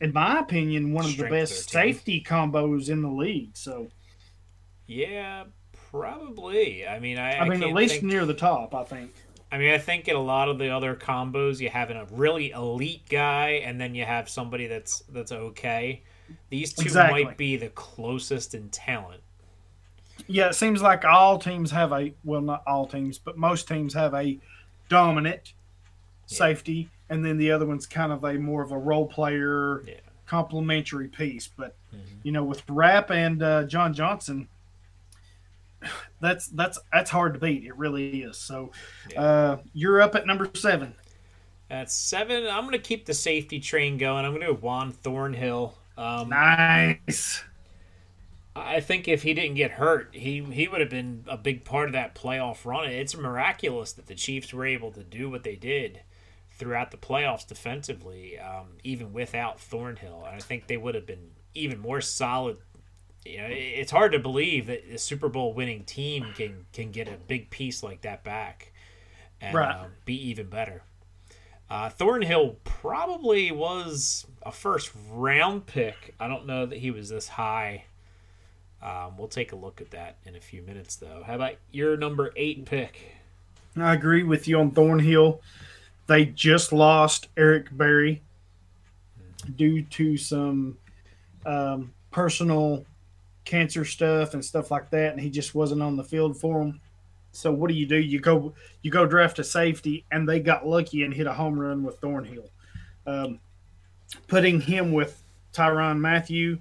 in my opinion, one of the best safety combos in the league. So, yeah, probably. I mean, at least near the top, I think. I think in a lot of the other combos, you have a really elite guy, and then you have somebody that's okay. These two might be the closest in talent. Yeah, it seems like all teams have not all teams, but most teams have a dominant safety, and then the other one's kind of a more of a role player complementary piece. But with Rapp and John Johnson, that's hard to beat. It really is. So you're up at number 7. At 7, I'm going to keep the safety train going. I'm going to go Juan Thornhill. Nice. I think if he didn't get hurt, he would have been a big part of that playoff run. It's miraculous that the Chiefs were able to do what they did throughout the playoffs defensively, even without Thornhill. And I think they would have been even more solid. It's hard to believe that a Super Bowl winning team can get a big piece like that back and be even better. Thornhill probably was a first-round pick. I don't know that he was this high. We'll take a look at that in a few minutes, though. How about your number 8 pick? I agree with you on Thornhill. They just lost Eric Berry due to some personal cancer stuff and stuff like that, and he just wasn't on the field for them. So what do? You go draft a safety, and they got lucky and hit a home run with Thornhill. Putting him with Tyrann Mathieu,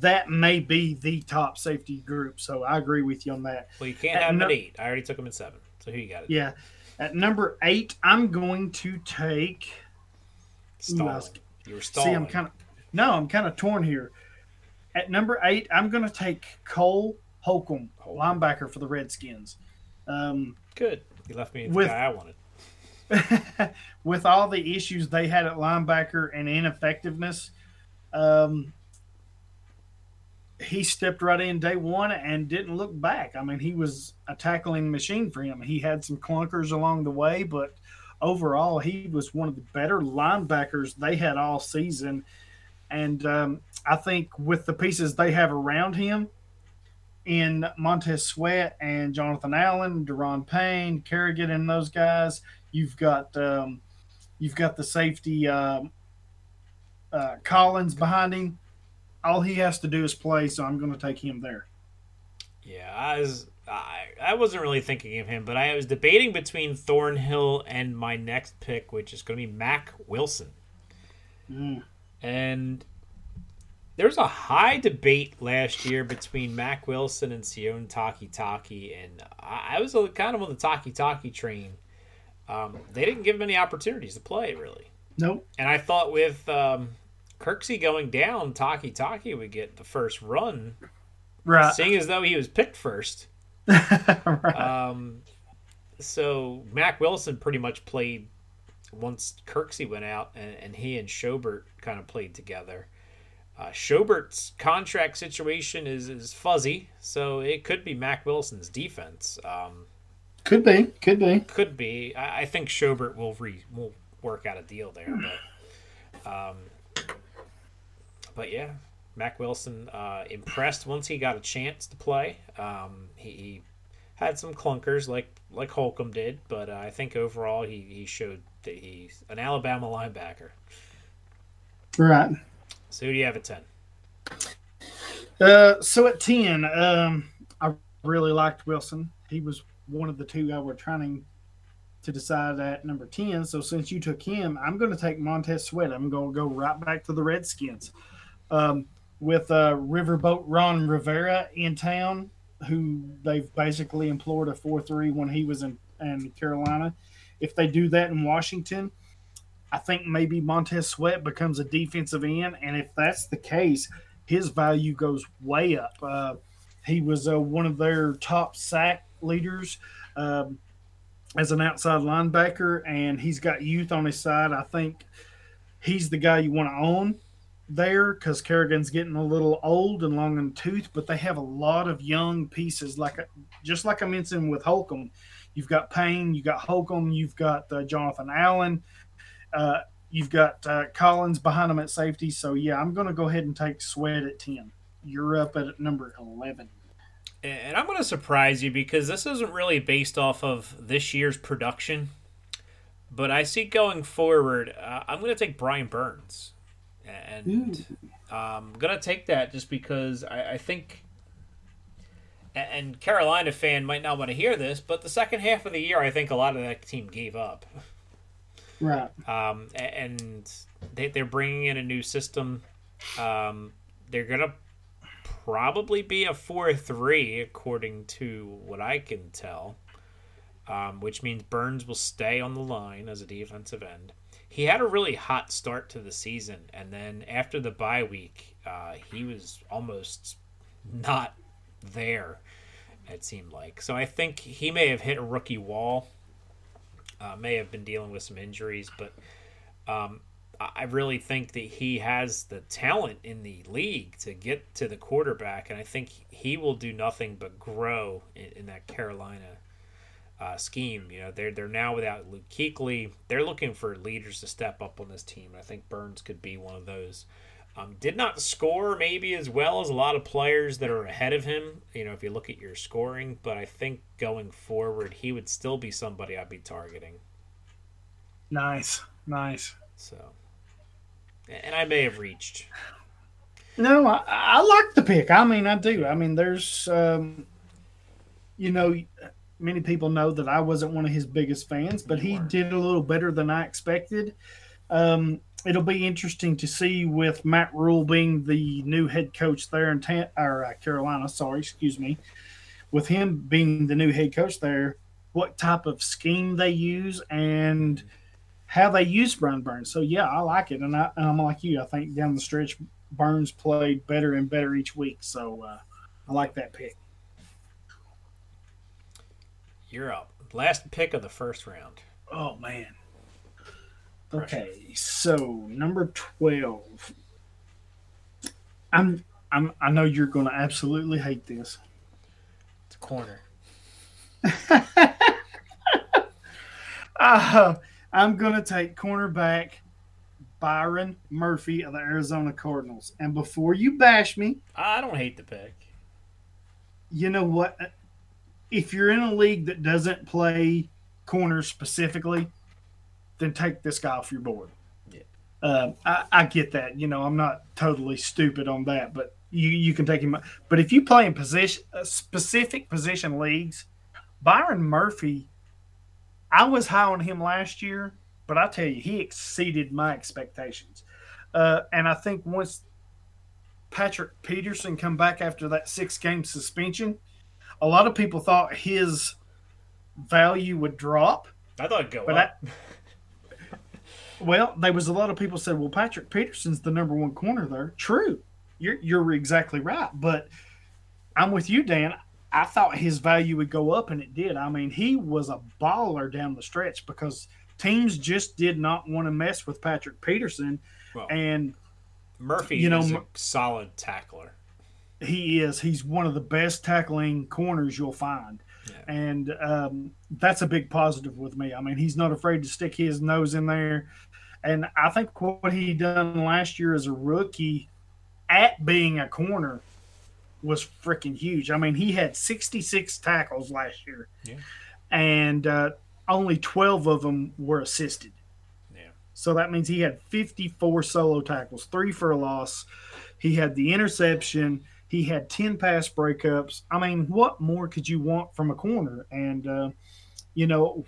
that may be the top safety group. So I agree with you on that. Well, you can't have him at 8. I already took him at 7. So who you got it? Yeah. At number 8, I'm going to take Stalling. I'm kind of torn here. At number 8, I'm going to take Cole Holcomb, linebacker for the Redskins. Good. You left me the guy I wanted. With all the issues they had at linebacker and ineffectiveness, he stepped right in day one and didn't look back. He was a tackling machine for him. He had some clunkers along the way, but overall he was one of the better linebackers they had all season. And I think with the pieces they have around him, in Montez Sweat and Jonathan Allen, Deron Payne, Kerrigan, and those guys, you've got the safety Collins behind him. All he has to do is play, so I'm going to take him there. Yeah, I I wasn't really thinking of him, but I was debating between Thornhill and my next pick, which is going to be Mac Wilson. Mm. And there's a high debate last year between Mac Wilson and Sione Takitaki, and I was kind of on the Takitaki train. They didn't give him any opportunities to play, really. Nope. And I thought with Kirksey going down, Takitaki would get the first run, right? Seeing as though he was picked first. Right. So Mac Wilson pretty much played once Kirksey went out, and he and Schobert kind of played together. Schobert's contract situation is fuzzy, so it could be Mac Wilson's defense. Could be. I think Schobert will work out a deal there, but yeah. Mac Wilson impressed once he got a chance to play. He had some clunkers like Holcomb did, but I think overall he showed that he's an Alabama linebacker. Right. So who do you have at 10? So at 10, I really liked Wilson. He was one of the two I were trying to decide at number 10. So since you took him, I'm going to take Montez Sweat. I'm going to go right back to the Redskins. With Riverboat Ron Rivera in town, who they've basically employed a 4-3 when he was in Carolina. If they do that in Washington, I think maybe Montez Sweat becomes a defensive end, and if that's the case, his value goes way up. He was one of their top sack leaders as an outside linebacker, and he's got youth on his side. I think he's the guy you want to own there, because Kerrigan's getting a little old and long in the tooth, but they have a lot of young pieces. Just like I mentioned with Holcomb, you've got Payne, you've got Holcomb, you've got Jonathan Allen, you've got Collins behind him at safety. So yeah, I'm going to go ahead and take Sweat at 10. You're up at number 11. And I'm going to surprise you, because this isn't really based off of this year's production, but I see going forward, I'm going to take Brian Burns. And I'm going to take that just because I think, and Carolina fan might not want to hear this, but the second half of the year, I think a lot of that team gave up. Right. And they're bringing in a new system. They're going to probably be a 4-3, according to what I can tell, which means Burns will stay on the line as a defensive end. He had a really hot start to the season, and then after the bye week, he was almost not there, it seemed like. So I think he may have hit a rookie wall, may have been dealing with some injuries, but I really think that he has the talent in the league to get to the quarterback, and I think he will do nothing but grow in that Carolina scheme. You know, they're now without Luke Kuechly. They're looking for leaders to step up on this team, and I think Burns could be one of those. Did not score maybe as well as a lot of players that are ahead of him, you know, if you look at your scoring, but I think going forward he would still be somebody I'd be targeting. Nice. So, and I may have reached. No, I like the pick. I mean, I do. I mean, there's many people know that I wasn't one of his biggest fans, but he did a little better than I expected. It'll be interesting to see with Matt Rule being the new head coach there in Carolina. Sorry, excuse me. With him being the new head coach there, what type of scheme they use and how they use Brian Burns. So yeah, I like it, and I'm like you. I think down the stretch, Burns played better and better each week. So I like that pick. You're up. Last pick of the first round. Oh, man. Okay, so number 12. I know you're going to absolutely hate this. It's a corner. I'm going to take cornerback Byron Murphy of the Arizona Cardinals. And before you bash me... I don't hate the pick. You know what... If you're in a league that doesn't play corners specifically, then take this guy off your board. Yeah. I get that. You know, I'm not totally stupid on that, but you can take him. But if you play in specific position leagues, Byron Murphy, I was high on him last year, but I tell you, he exceeded my expectations. And I think once Patrick Peterson come back after that 6-game suspension, a lot of people thought his value would drop. I thought it'd go up. Well, there was a lot of people said, well, Patrick Peterson's the number one corner there. True. You're exactly right. But I'm with you, Dan. I thought his value would go up, and it did. I mean, he was a baller down the stretch because teams just did not want to mess with Patrick Peterson. Well, and Murphy is a solid tackler. He is. He's one of the best tackling corners you'll find. Yeah. And that's a big positive with me. I mean, he's not afraid to stick his nose in there. And I think what he done last year as a rookie at being a corner was freaking huge. I mean, he had 66 tackles last year. Yeah. And only 12 of them were assisted. Yeah. So that means he had 54 solo tackles, 3 for a loss. He had the interception. He had 10 pass breakups. I mean, what more could you want from a corner? And,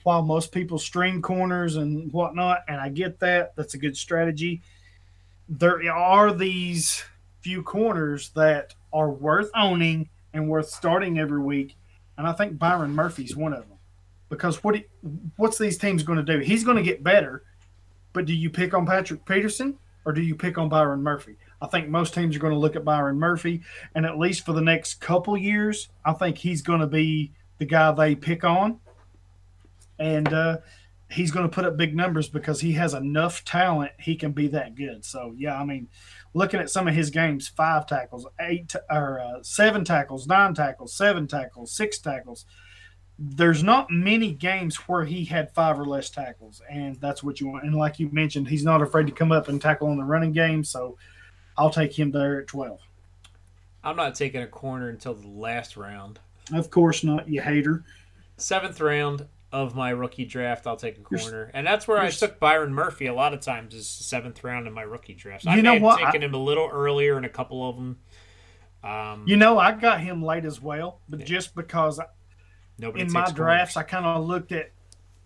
while most people string corners and whatnot, and I get that, that's a good strategy, there are these few corners that are worth owning and worth starting every week. And I think Byron Murphy's one of them. Because what's these teams going to do? He's going to get better, but do you pick on Patrick Peterson or do you pick on Byron Murphy? I think most teams are going to look at Byron Murphy, and at least for the next couple years, I think he's going to be the guy they pick on, and he's going to put up big numbers because he has enough talent. He can be that good. So, yeah, I mean, looking at some of his games, 5 tackles, 7 tackles, 9 tackles, 7 tackles, 6 tackles. There's not many games where he had 5 or less tackles, and that's what you want. And like you mentioned, he's not afraid to come up and tackle on the running game, so – I'll take him there at 12. I'm not taking a corner until the last round. Of course not, you hater. 7th round of my rookie draft, I'll take a corner. And that's where I took Byron Murphy a lot of times is 7th round in my rookie drafts. I may have taken him a little earlier in a couple of them. I got him late as well, but just because in my drafts I kind of looked at,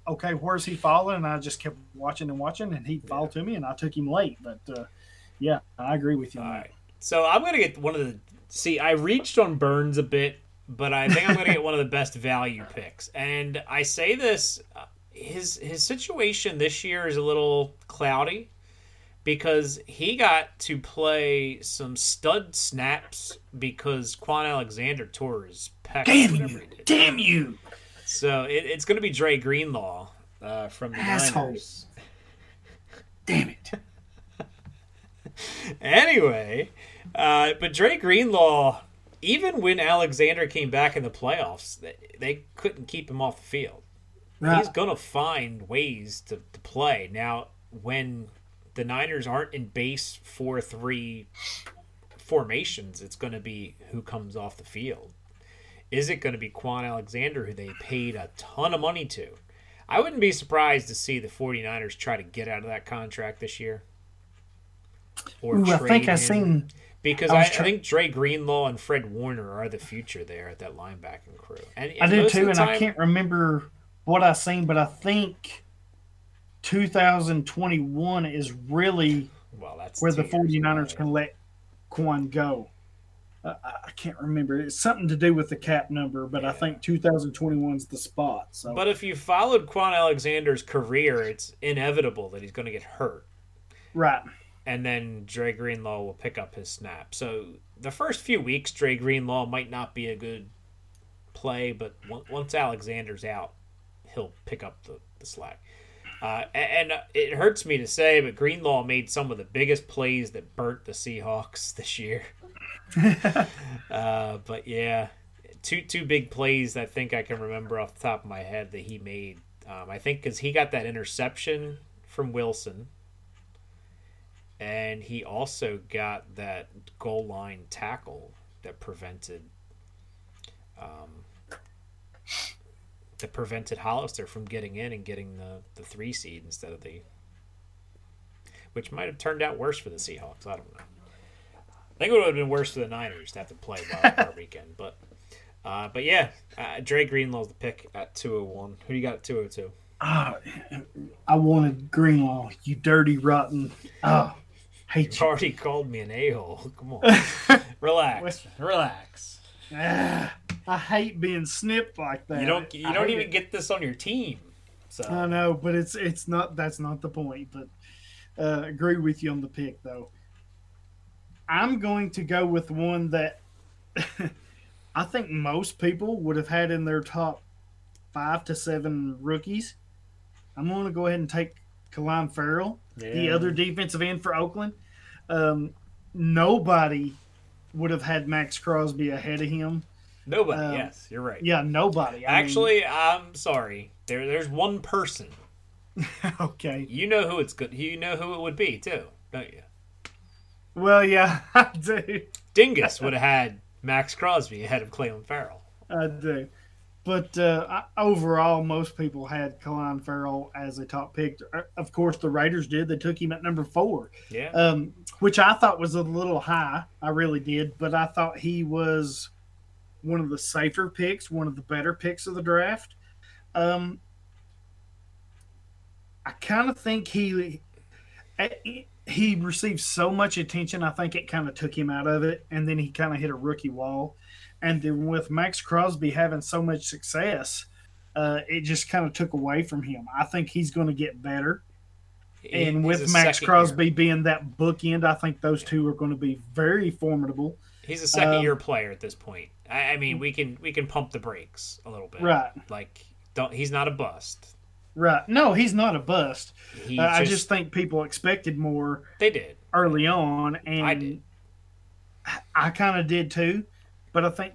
okay, where's he falling? And I just kept watching, and he'd fall to me, and I took him late. But yeah, I agree with you. All right. So I'm going to get one of the – see, I reached on Burns a bit, but I think I'm going to get one of the best value picks. And I say this, his situation this year is a little cloudy because he got to play some stud snaps because Quan Alexander tore his pec. Damn you. So it's going to be Dre Greenlaw from the Niners. Damn it. Anyway, but Dre Greenlaw, even when Alexander came back in the playoffs, they couldn't keep him off the field. Right. He's going to find ways to play. Now, when the Niners aren't in base 4-3 formations, it's going to be who comes off the field. Is it going to be Quan Alexander, who they paid a ton of money to? I wouldn't be surprised to see the 49ers try to get out of that contract this year. Or I think I've seen because I think Dre Greenlaw and Fred Warner are the future there at that linebacking crew. And I do too, and time, I can't remember what I seen, but I think 2021 is really where the 49ers can let Quan go. I can't remember. It's something to do with the cap number, but I think 2021's the spot. So, but if you followed Quan Alexander's career, it's inevitable that he's going to get hurt, right? And then Dre Greenlaw will pick up his snap. So the first few weeks, Dre Greenlaw might not be a good play, but once Alexander's out, he'll pick up the slack. And it hurts me to say, but Greenlaw made some of the biggest plays that burnt the Seahawks this year. But yeah, two big plays I think I can remember off the top of my head that he made. I think because he got that interception from Wilson. And he also got that goal line tackle that prevented Hollister from getting in and getting the 3 seed instead of the, which might have turned out worse for the Seahawks. I don't know. I think it would have been worse for the Niners to have to play our weekend. But But yeah, Dre Greenlaw's the pick at 201. Who do you got at 202? I wanted Greenlaw, you dirty rotten. Hate you. Already called me an a-hole. Come on, relax. I hate being snipped like that. You don't even get this on your team. So I know, but it's not. That's not the point. But agree with you on the pick though. I'm going to go with one that I think most people would have had in their top 5 to 7 rookies. I'm going to go ahead and take Kalon Ferrell, the other defensive end for Oakland. Nobody would have had Max Crosby ahead of him. Nobody, yes, you're right. Yeah, nobody. I'm sorry. There's one person. Okay. You know who it's good. You know who it would be, too, don't you? Well, yeah, I do. Dingus would have had Max Crosby ahead of Kalon Ferrell. I do. But overall, most people had Kalon Ferrell as a top pick. Of course, the Raiders did. They took him at number 4, which I thought was a little high. I really did. But I thought he was one of the safer picks, one of the better picks of the draft. I kind of think he received so much attention, I think it kind of took him out of it. And then he kind of hit a rookie wall. And then with Max Crosby having so much success, it just kind of took away from him. I think he's going to get better. And with Max Crosby being that bookend, I think those two are going to be very formidable. He's a second-year player at this point. I mean, we can pump the brakes a little bit. Right. Like, he's not a bust. Right. No, he's not a bust. I just think people expected more. They did. Early on. And I did. I kind of did, too. But I think,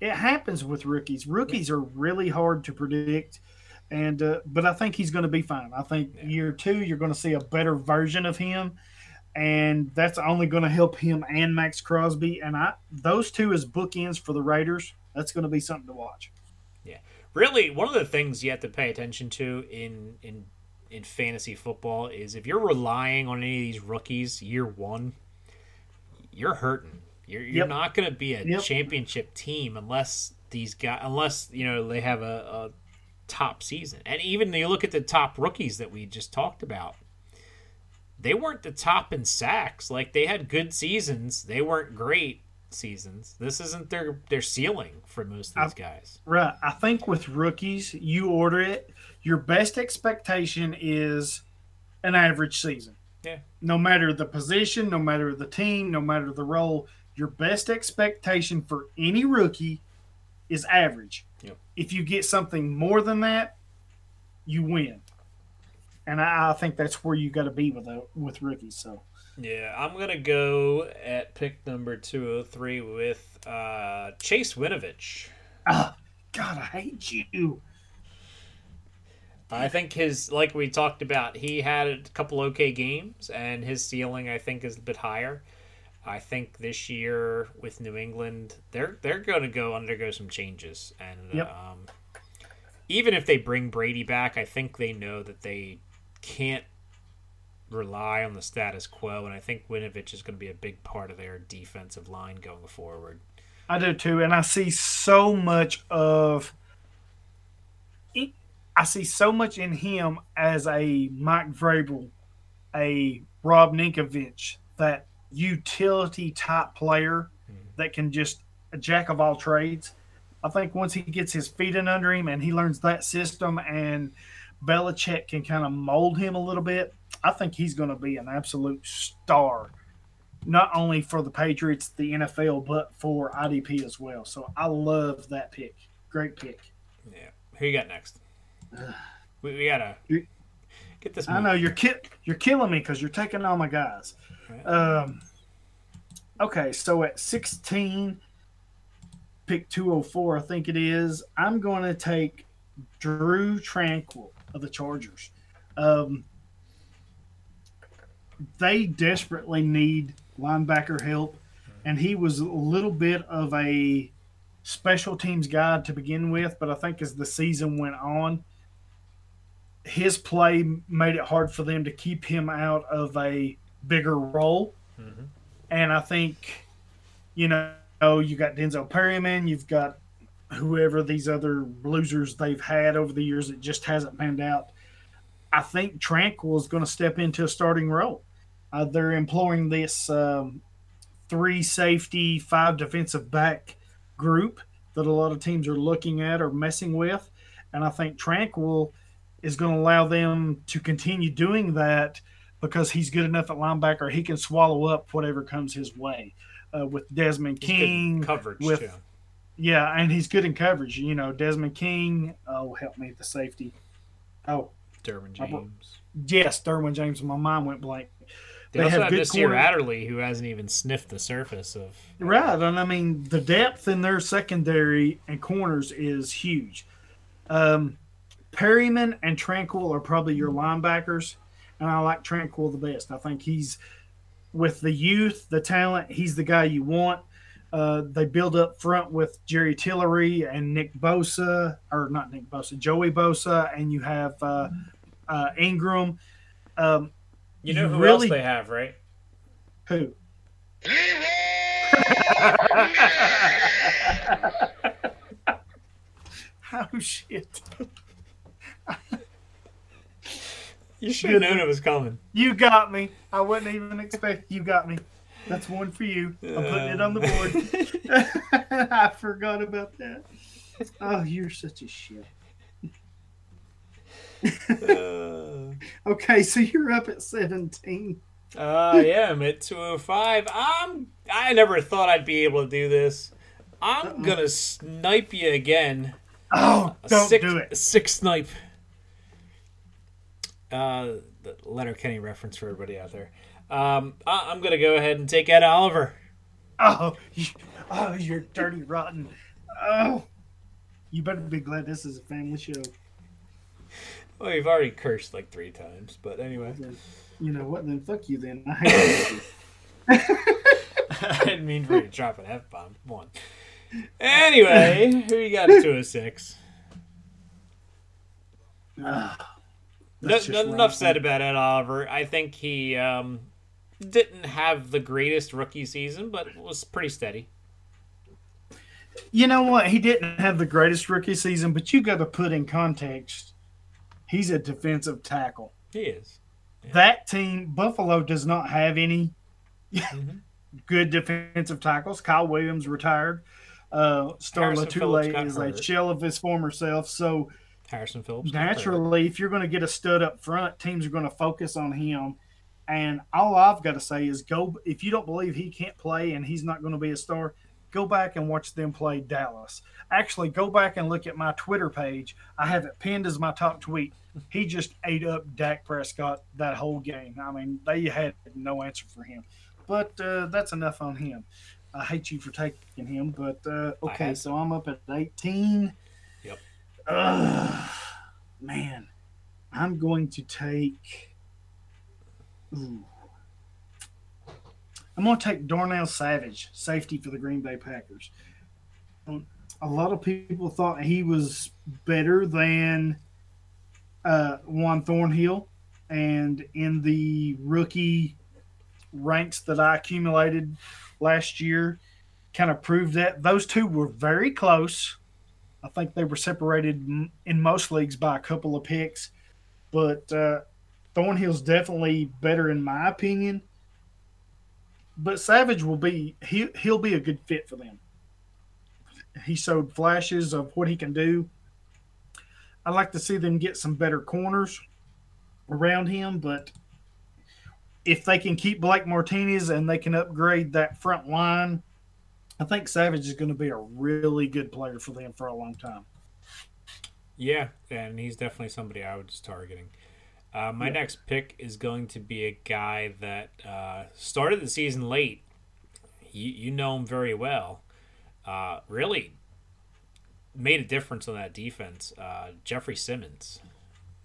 it happens with rookies. Rookies are really hard to predict. And but I think he's going to be fine. I think year two, you're going to see a better version of him. And that's only going to help him and Max Crosby. And those two as bookends for the Raiders, that's going to be something to watch. Yeah. Really, one of the things you have to pay attention to in fantasy football is if you're relying on any of these rookies year one, you're hurting. You're not going to be a championship team unless these guys, they have a top season. And even you look at the top rookies that we just talked about, they weren't the top in sacks. Like, they had good seasons, they weren't great seasons. This isn't their ceiling for most of these guys. Right. I think with rookies, you order it. Your best expectation is an average season. Yeah. No matter the position, no matter the team, no matter the role. Your best expectation for any rookie is average. Yep. If you get something more than that, you win. And I think that's where you got to be with rookies. So, yeah, I'm going to go at pick number 203 with Chase Winovich. Oh, God, I hate you. I think like we talked about, he had a couple okay games, and his ceiling, I think, is a bit higher. I think this year with New England, they're going to undergo some changes, and even if they bring Brady back, I think they know that they can't rely on the status quo, and I think Winovich is going to be a big part of their defensive line going forward. I do too, and I see so much in him as a Mike Vrabel, a Rob Ninkovich, that utility-type player that can just a jack of all trades. I think once he gets his feet in under him and he learns that system and Belichick can kind of mold him a little bit, I think he's going to be an absolute star, not only for the Patriots, the NFL, but for IDP as well. So I love that pick. Great pick. Yeah. Who you got next? We gotta get this moving. I know you're killing me because you're taking all my guys. Right. Okay, so at 16, pick 204, I think it is. I'm going to take Drew Tranquill of the Chargers. They desperately need linebacker help, and he was a little bit of a special teams guy to begin with, but I think as the season went on, his play made it hard for them to keep him out of a bigger role. And I think, you got Denzel Perryman, you've got whoever these other losers they've had over the years, it just hasn't panned out. I think Tranquil is going to step into a starting role. They're employing this 3 safety, 5 defensive back group that a lot of teams are looking at or messing with. And I think Tranquil is going to allow them to continue doing that because he's good enough at linebacker. He can swallow up whatever comes his way with Desmond King. Coverage, with, too. Yeah, and he's good in coverage. You know, Desmond King. Oh, help me, the safety. Oh. Derwin James. Yes, Derwin James. My mind went blank. They also have this year Adderley, who hasn't even sniffed the surface of. Right, and I mean, the depth in their secondary and corners is huge. Perryman and Tranquil are probably your linebackers, and I like Tranquil the best. I think he's, with the youth, the talent, he's the guy you want. They build up front with Jerry Tillery and Joey Bosa, and you have Ingram. You know who else they have, right? Who? Oh, shit. You should have known it was coming. You got me. I wouldn't even expect you got me. That's one for you. I'm putting it on the board. I forgot about that. Oh, you're such a shit. Okay, so you're up at 17. Yeah, I'm at 205. I never thought I'd be able to do this. I'm going to snipe you again. Oh, do it. Six snipe. The Letterkenny reference for everybody out there. I'm going to go ahead and take Ed Oliver. Oh, you're dirty rotten. Oh, you better be glad this is a family show. Well, you've already cursed like 3 times, but anyway. You know what, then fuck you then. I didn't mean for you to drop an F-bomb. Come on. Anyway, who you got at 206? Enough said about Ed Oliver. I think he didn't have the greatest rookie season, but was pretty steady. You know what? He didn't have the greatest rookie season, but you got to put in context, he's a defensive tackle. He is. Yeah. That team, Buffalo, does not have any good defensive tackles. Kyle Williams retired. Star Latulle is a shell of his former self, so – Harrison Phillips. Naturally, if you're going to get a stud up front, teams are going to focus on him. And all I've got to say is go. If you don't believe he can't play and he's not going to be a star, go back and watch them play Dallas. Actually, go back and look at my Twitter page. I have it pinned as my top tweet. He just ate up Dak Prescott that whole game. I mean, they had no answer for him. But that's enough on him. I hate you for taking him. But, okay, so I'm up at 18. Man, I'm going to take. I'm going to take Darnell Savage, safety for the Green Bay Packers. A lot of people thought he was better than Juan Thornhill, and in the rookie ranks that I accumulated last year, kind of proved that. Those two were very close. I think they were separated in most leagues by a couple of picks. But Thornhill's definitely better in my opinion. But Savage will be – he'll be a good fit for them. He showed flashes of what he can do. I'd like to see them get some better corners around him. But if they can keep Blake Martinez and they can upgrade that front line – I think Savage is going to be a really good player for them for a long time. Yeah, and he's definitely somebody I was targeting. My next pick is going to be a guy that started the season late. You know him very well. Really made a difference on that defense. Jeffrey Simmons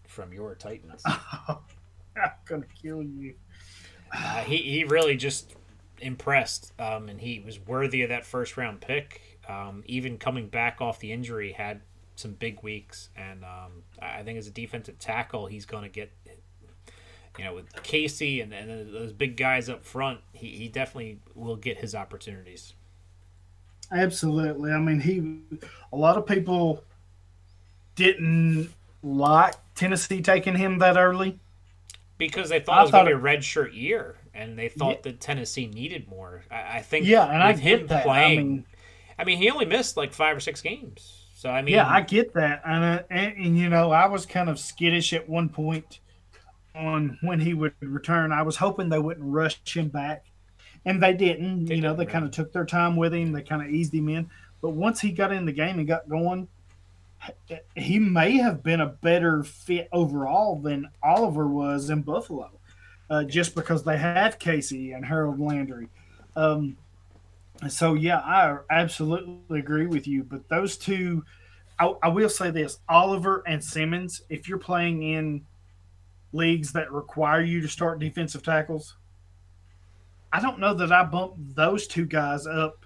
from your Titans. Oh, I'm going to kill you. He really just... impressed, and he was worthy of that first round pick. Even coming back off the injury, had some big weeks, and I think as a defensive tackle, he's going to get, you know, with Casey and those big guys up front, he definitely will get his opportunities. Absolutely. I mean, a lot of people didn't like Tennessee taking him that early because they thought it was going to be a redshirt year, and they thought that Tennessee needed more. I think, and I get him that. Playing, I mean, he only missed like 5 or 6 games. So I mean, yeah, I get that, and you know, I was kind of skittish at one point on when he would return. I was hoping they wouldn't rush him back, and they didn't. They kind of took their time with him. They kind of eased him in. But once he got in the game and got going, he may have been a better fit overall than Oliver was in Buffalo, just because they had Casey and Harold Landry. So, yeah, I absolutely agree with you. But those two, I will say this, Oliver and Simmons, if you're playing in leagues that require you to start defensive tackles, I don't know that I bump those two guys up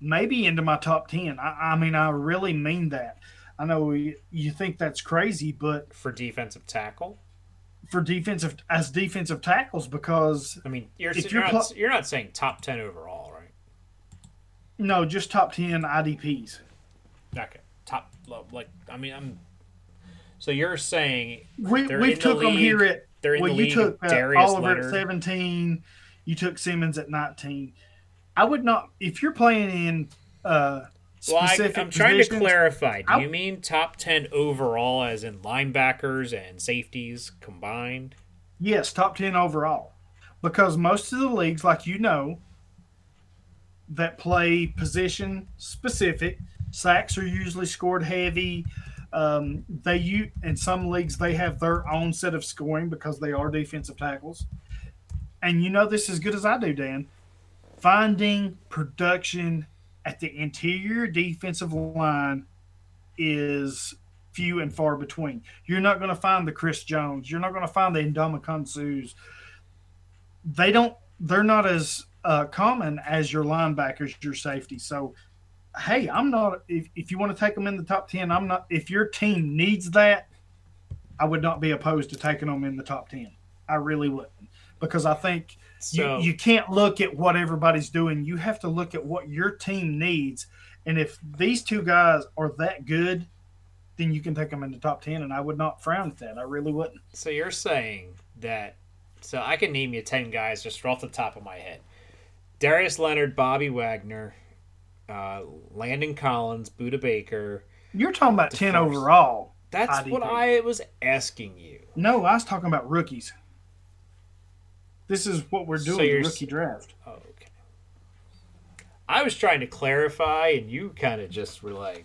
maybe into my top 10. I mean, I really mean that. I know you think that's crazy, but for defensive tackle? As defensive tackles, because I mean, you're not saying top 10 overall, right? No, just top 10 IDPs. Okay, top like I mean I'm. So you're saying we took them here at. Well, you took Oliver at 17. You took Simmons at 19. I would not, if you're playing in. I'm trying to clarify. Do you mean top 10 overall, as in linebackers and safeties combined? Yes, top 10 overall, because most of the leagues, like you know, that play position specific, sacks are usually scored heavy. In some leagues they have their own set of scoring because they are defensive tackles. And you know this as good as I do, Dan. Finding production at the interior defensive line is few and far between. You're not going to find the Chris Jones. You're not going to find the Ndamukong Sues. They're not as common as your linebackers, your safety. So, hey, I'm not. If you want to take them in the top 10, I'm not. If your team needs that, I would not be opposed to taking them in the top 10. I really wouldn't, because I think. So, you can't look at what everybody's doing. You have to look at what your team needs. And if these two guys are that good, then you can take them in the top 10, and I would not frown at that. I really wouldn't. So you're saying that – so I can name you 10 guys just off the top of my head. Darius Leonard, Bobby Wagner, Landon Collins, Buda Baker. You're talking about 10 first. Overall. That's IDP. What I was asking you. No, I was talking about rookies. This is what we're doing, the rookie draft. Oh, okay. I was trying to clarify, and you kind of just were like,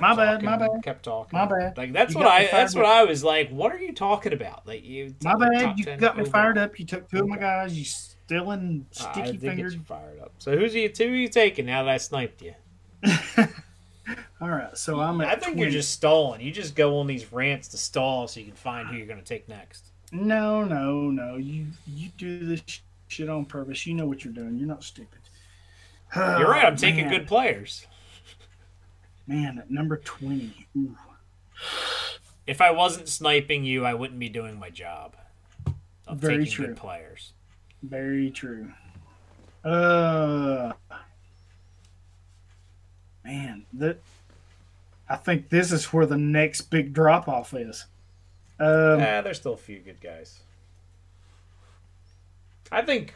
"My bad." Like that's what I was like. What are you talking about? Like you, my bad. You got me fired up. You took 2 of my guys. You stealing sticky fingers. Fired up. So who are you taking now that I sniped you? All right. So I'm. I think 20. You're just stalling. You just go on these rants to stall so you can find who you're going to take next. No. You do this shit on purpose. You know what you're doing. You're not stupid. You're right. I'm taking good players. Man, at number 20. Ooh. If I wasn't sniping you, I wouldn't be doing my job. I'm very taking true. Good players. Very true. Man, I think this is where the next big drop-off is. There's still a few good guys. I think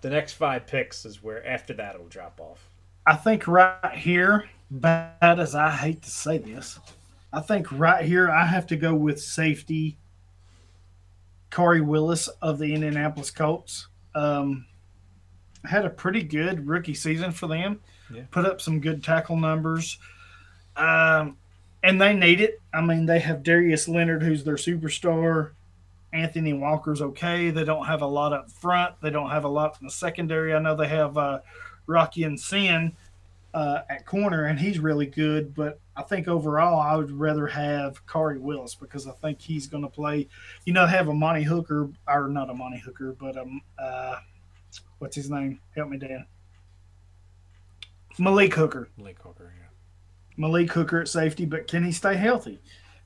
the next 5 picks is where after that it'll drop off. I think right here, bad as I hate to say this, I think right here I have to go with safety Kari Willis of the Indianapolis Colts. Had a pretty good rookie season for them. Yeah. Put up some good tackle numbers. And they need it. I mean, they have Darius Leonard, who's their superstar. Anthony Walker's okay. They don't have a lot up front. They don't have a lot in the secondary. I know they have Rocky and Sin at corner, and he's really good. But I think overall I would rather have Kari Willis because I think he's going to play. You know, have Amani Hooker, or not Amani Hooker, but what's his name? Help me, Dan. Malik Hooker, yeah. Malik Hooker at safety, but can he stay healthy?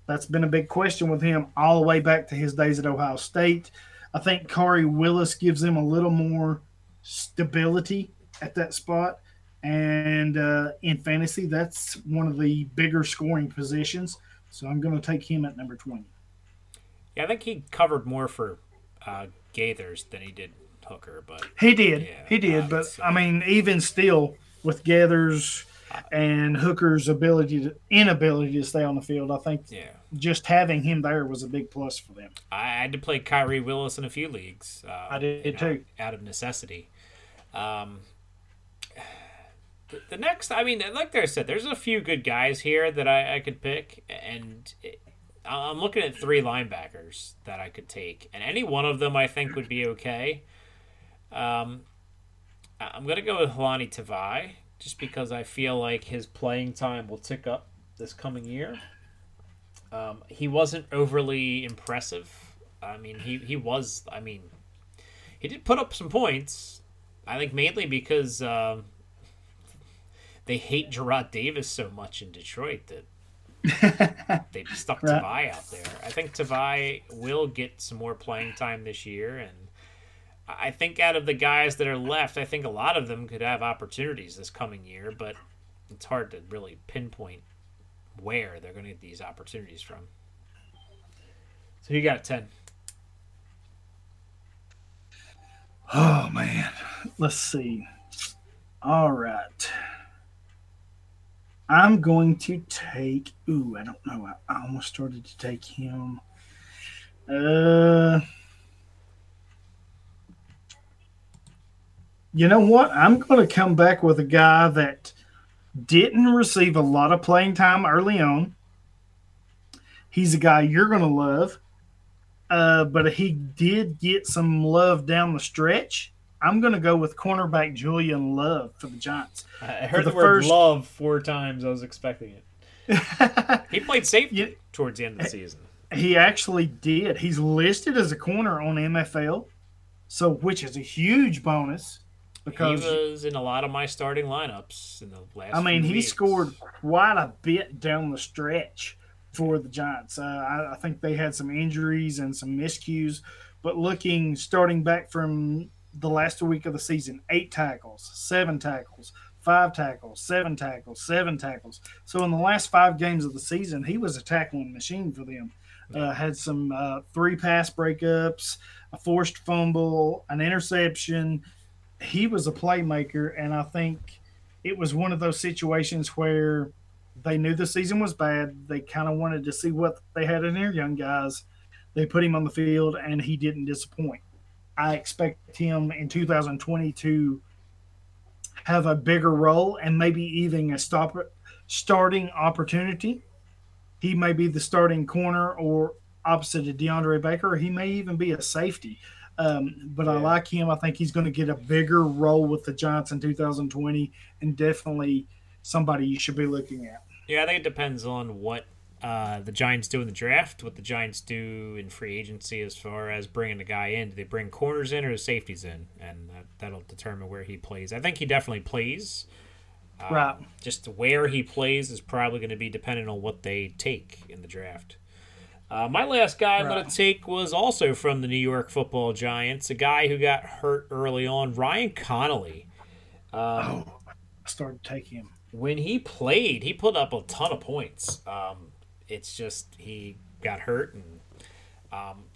That's been a big question with him all the way back to his days at Ohio State. I think Kari Willis gives him a little more stability at that spot. And in fantasy, that's one of the bigger scoring positions. So I'm going to take him at number 20. Yeah, I think he covered more for Gaithers than he did Hooker. But he did. Yeah, he did. But, I mean, even still with Gaithers and Hooker's inability to stay on the field, I think just having him there was a big plus for them. I had to play Kyree Willis in a few leagues. I did too. Out of necessity. The next, I mean, like I said, there's a few good guys here that I could pick, and I'm looking at three linebackers that I could take, and any one of them I think would be okay. I'm going to go with Helani Tavai, just because I feel like his playing time will tick up this coming year. He wasn't overly impressive. I mean, he did put up some points, I think mainly because... they hate Gerard Davis so much in Detroit that they stuck Tavai out there. I think Tavai will get some more playing time this year, and I think out of the guys that are left, I think a lot of them could have opportunities this coming year, but it's hard to really pinpoint where they're going to get these opportunities from. So you got 10. Oh, man. Let's see. All right. I'm going to take... Ooh, I don't know. I almost started to take him. You know what? I'm going to come back with a guy that didn't receive a lot of playing time early on. He's a guy you're going to love. But he did get some love down the stretch. I'm going to go with cornerback Julian Love for the Giants. I heard the word Love four times. I was expecting it. He played safety towards the end of the season. He actually did. He's listed as a corner on MFL, so which is a huge bonus. Because he was in a lot of my starting lineups in the last few weeks. Scored quite a bit down the stretch for the Giants. I think they had some injuries and some miscues, but starting back from – the last week of the season, 8 tackles, 7 tackles, 5 tackles, 7 tackles, 7 tackles. So in the last 5 games of the season, he was a tackling machine for them. Had some 3 pass breakups, a forced fumble, an interception. He was a playmaker, and I think it was one of those situations where they knew the season was bad. They kind of wanted to see what they had in their young guys. They put him on the field, and he didn't disappoint. I expect him in 2020 to have a bigger role and maybe even a starting opportunity. He may be the starting corner or opposite of DeAndre Baker. He may even be a safety. But I like him. I think he's going to get a bigger role with the Giants in 2020 and definitely somebody you should be looking at. Yeah, I think it depends on what the Giants do in the draft, what the Giants do in free agency as far as bringing the guy in. Do they bring corners in or safeties in? And that'll determine where he plays. I think he definitely plays. Right. Just where he plays is probably going to be dependent on what they take in the draft. My last guy I'm going to take was also from the New York Football Giants, a guy who got hurt early on, Ryan Connolly. I started to take him. When he played, he put up a ton of points. It's just he got hurt, and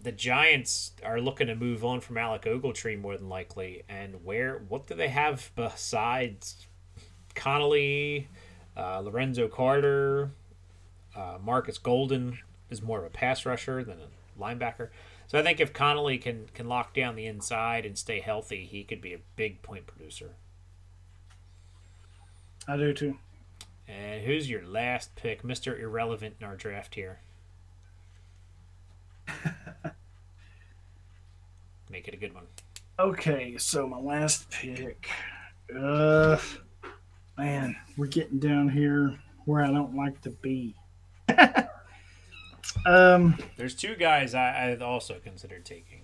the Giants are looking to move on from Alec Ogletree more than likely. And what do they have besides Connolly, Lorenzo Carter, Marcus Golden is more of a pass rusher than a linebacker. So I think if Connolly can lock down the inside and stay healthy, he could be a big point producer. I do too. And who's your last pick, Mr. Irrelevant in our draft here? Make it a good one. Okay, so my last pick. Man, we're getting down here where I don't like to be. There's two guys I also considered taking.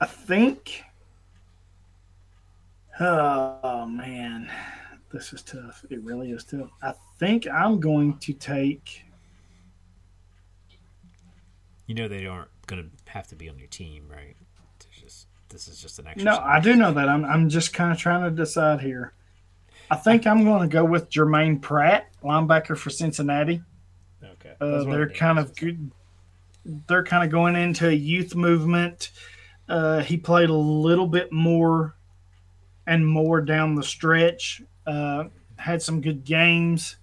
I think, oh man, this is tough. It really is tough. I think I'm going to take. You know they aren't going to have to be on your team, right? This is just an extra. No, I do know that. I'm just kind of trying to decide here. I think I'm going to go with Jermaine Pratt, linebacker for Cincinnati. Okay. They're kind of going into a youth movement. He played a little bit more and more down the stretch. Had some good games.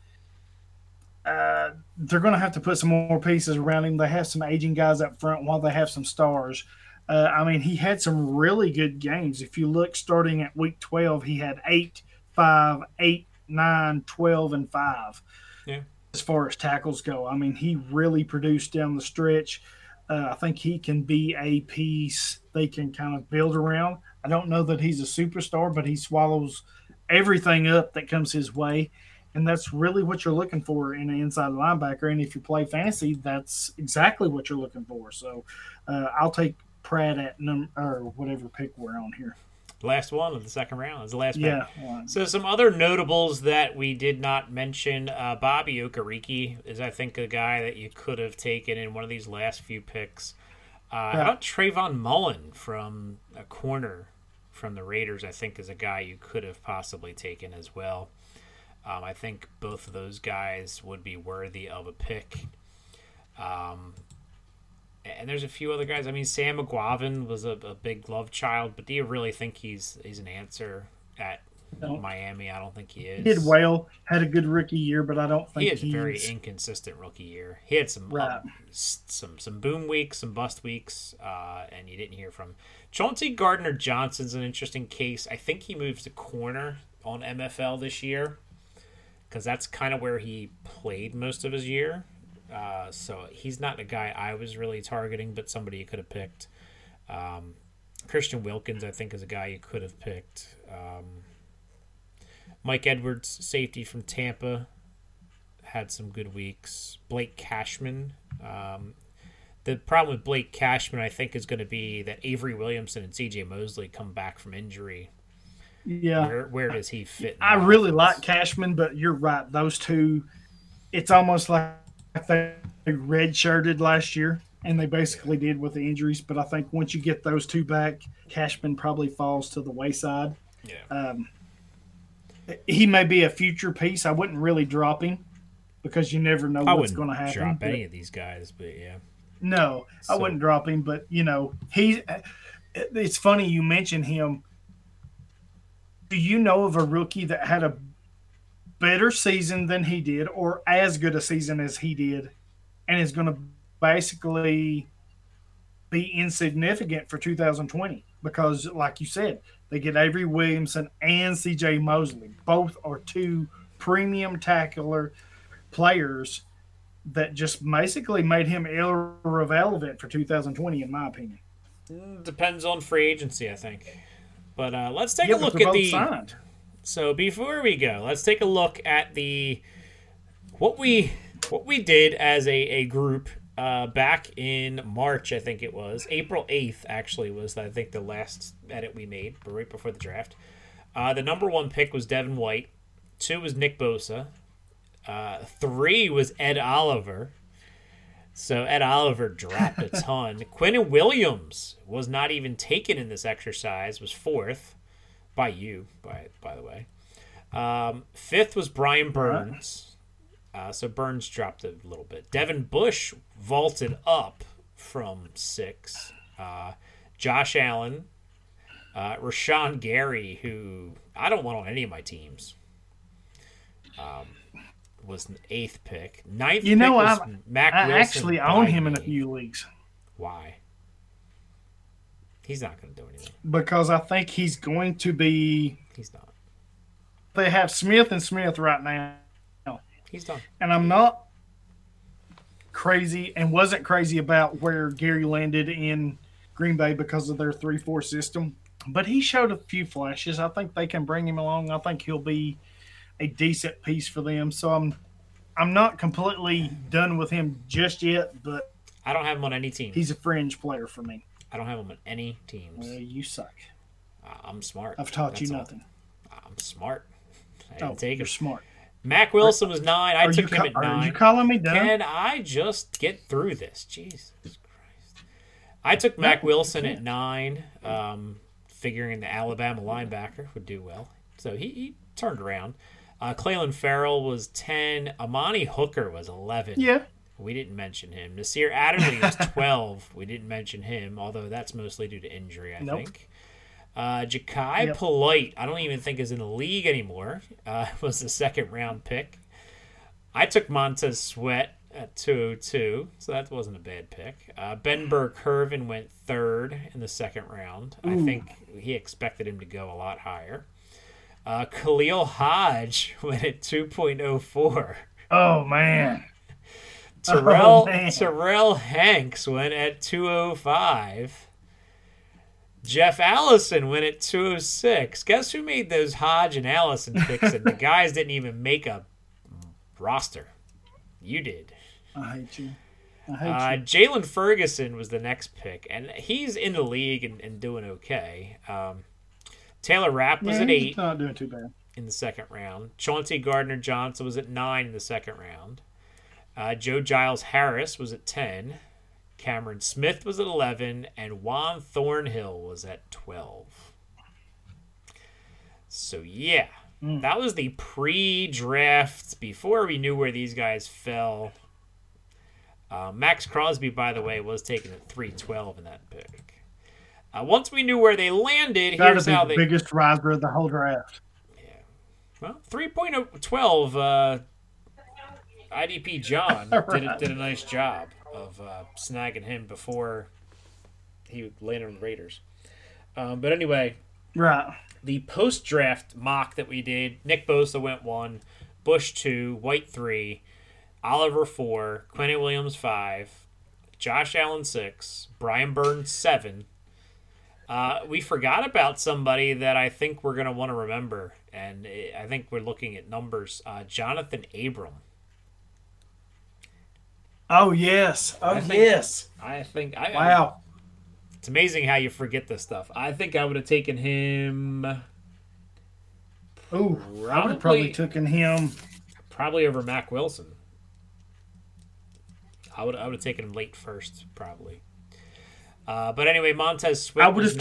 They're going to have to put some more pieces around him. They have some aging guys up front while they have some stars. I mean, he had some really good games. If you look, starting at week 12, he had 8, 5, 8, 9, 12, and 5. Yeah. As far as tackles go. I mean, he really produced down the stretch. I think he can be a piece they can kind of build around. I don't know that he's a superstar, but he swallows everything up that comes his way. And that's really what you're looking for in an inside linebacker. And if you play fantasy, that's exactly what you're looking for. So I'll take Pratt at whatever pick we're on here. Last one of the second round is the last pick. Yeah, so some other notables that we did not mention. Bobby Okereke is, I think, a guy that you could have taken in one of these last few picks. How about Trayvon Mullen from a corner from the Raiders, I think, is a guy you could have possibly taken as well. I think both of those guys would be worthy of a pick. And there's a few other guys. I mean, Sam McGuavin was a big love child, but do you really think he's an answer at Miami? I don't think he is. He did well, had a good rookie year, but I don't think he is. He had a very inconsistent rookie year. He had some boom weeks, some bust weeks, and you didn't hear from him. Chauncey Gardner-Johnson's an interesting case. I think he moves to corner on MFL this year because that's kind of where he played most of his year. So he's not a guy I was really targeting, but somebody you could have picked. Christian Wilkins, I think, is a guy you could have picked. Mike Edwards, safety from Tampa, had some good weeks. Blake Cashman. The problem with Blake Cashman, I think, is going to be that Avery Williamson and C.J. Mosley come back from injury. Yeah. Where does he fit? I really like Cashman, but you're right. Those two, it's almost like they redshirted last year, and they basically did with the injuries. But I think once you get those two back, Cashman probably falls to the wayside. Yeah. He may be a future piece. I wouldn't really drop him because you never know what's going to happen. I wouldn't drop any of these guys, but yeah. No, so. I wouldn't drop him, but, you know, it's funny you mention him. Do you know of a rookie that had a better season than he did or as good a season as he did and is going to basically be insignificant for 2020 because, like you said, they get Avery Williamson and C.J. Mosley. Both are two premium tackler players that just basically made him irrelevant for 2020, in my opinion. Depends on free agency, I think. But let's take a look at the signed. So before we go, let's take a look at what we did as a group back in March. I think it was April 8th. Actually, was I think the last edit we made right before the draft. The number one pick was Devin White. 2 was Nick Bosa. 3 was Ed Oliver. So Ed Oliver dropped a ton. Quinnen Williams was not even taken in this exercise, was 4th by you, by the way. 5th was Brian Burns. So Burns dropped a little bit. Devin Bush vaulted up from 6. Josh Allen. Rashawn Gary, who I don't want on any of my teams. Was an 8th pick. 9th pick was Mac Wilson. I actually own him in a few leagues. Why? He's not going to do anything. Because I think he's going to be... He's not. They have Smith and Smith right now. He's done. And I'm not crazy and wasn't crazy about where Gary landed in Green Bay because of their 3-4 system. But he showed a few flashes. I think they can bring him along. I think he'll be a decent piece for them, so I'm not completely done with him just yet, but I don't have him on any team. He's a fringe player for me. I don't have him on any teams. Well, you suck. I'm smart. I've taught That's you nothing. All. I'm smart. I didn't take him. You're smart. Mac Wilson was 9. I took him at 9. Are you calling me dumb? Can I just get through this? Jesus Christ. I took Mac Wilson at 9, figuring the Alabama linebacker would do well. So he turned around. Clelin Ferrell was 10. Amani Hooker was 11. Yeah. We didn't mention him. Nasir Adderley was 12. We didn't mention him, although that's mostly due to injury, I think. Ja'Kai Polite, I don't even think is in the league anymore, was the second-round pick. I took Montez Sweat at 202, so that wasn't a bad pick. Ben Burke-Hervin went third in the second round. Ooh. I think he expected him to go a lot higher. Khalil Hodge went at 2.04. Oh, man. Terrell Hanks went at 205. Jeff Allison went at 206. Guess who made those Hodge and Allison picks? And the guys didn't even make a roster. You did. I hate you. Jalen Ferguson was the next pick, and he's in the league and doing okay. Taylor Rapp was at 8. He's not doing too bad in the second round. Chauncey Gardner-Johnson was at 9 in the second round. Joe Giles Harris was at 10. Cameron Smith was at 11, and Juan Thornhill was at 12. So, yeah, that was the pre-draft before we knew where these guys fell. Max Crosby, by the way, was taken at 312 in that pick. Once we knew where they landed, here's how they... That would be the biggest riser of the whole draft. Yeah. Well, 3.12, IDP John did a nice job of snagging him before he landed on the Raiders. But anyway, right. The post-draft mock that we did, Nick Bosa went 1, Bush 2, White 3, Oliver 4, Quentin Williams 5, Josh Allen 6, Brian Burns 7. We forgot about somebody that I think we're going to want to remember, and I think we're looking at numbers. Jonathan Abram. Oh, yes. Oh, yes. I think. Wow. It's amazing how you forget this stuff. I think I would have taken him. Oh, I would have probably taken him. Probably over Mac Wilson. I would have taken him late first, probably. But anyway, Montez Sweat. I would have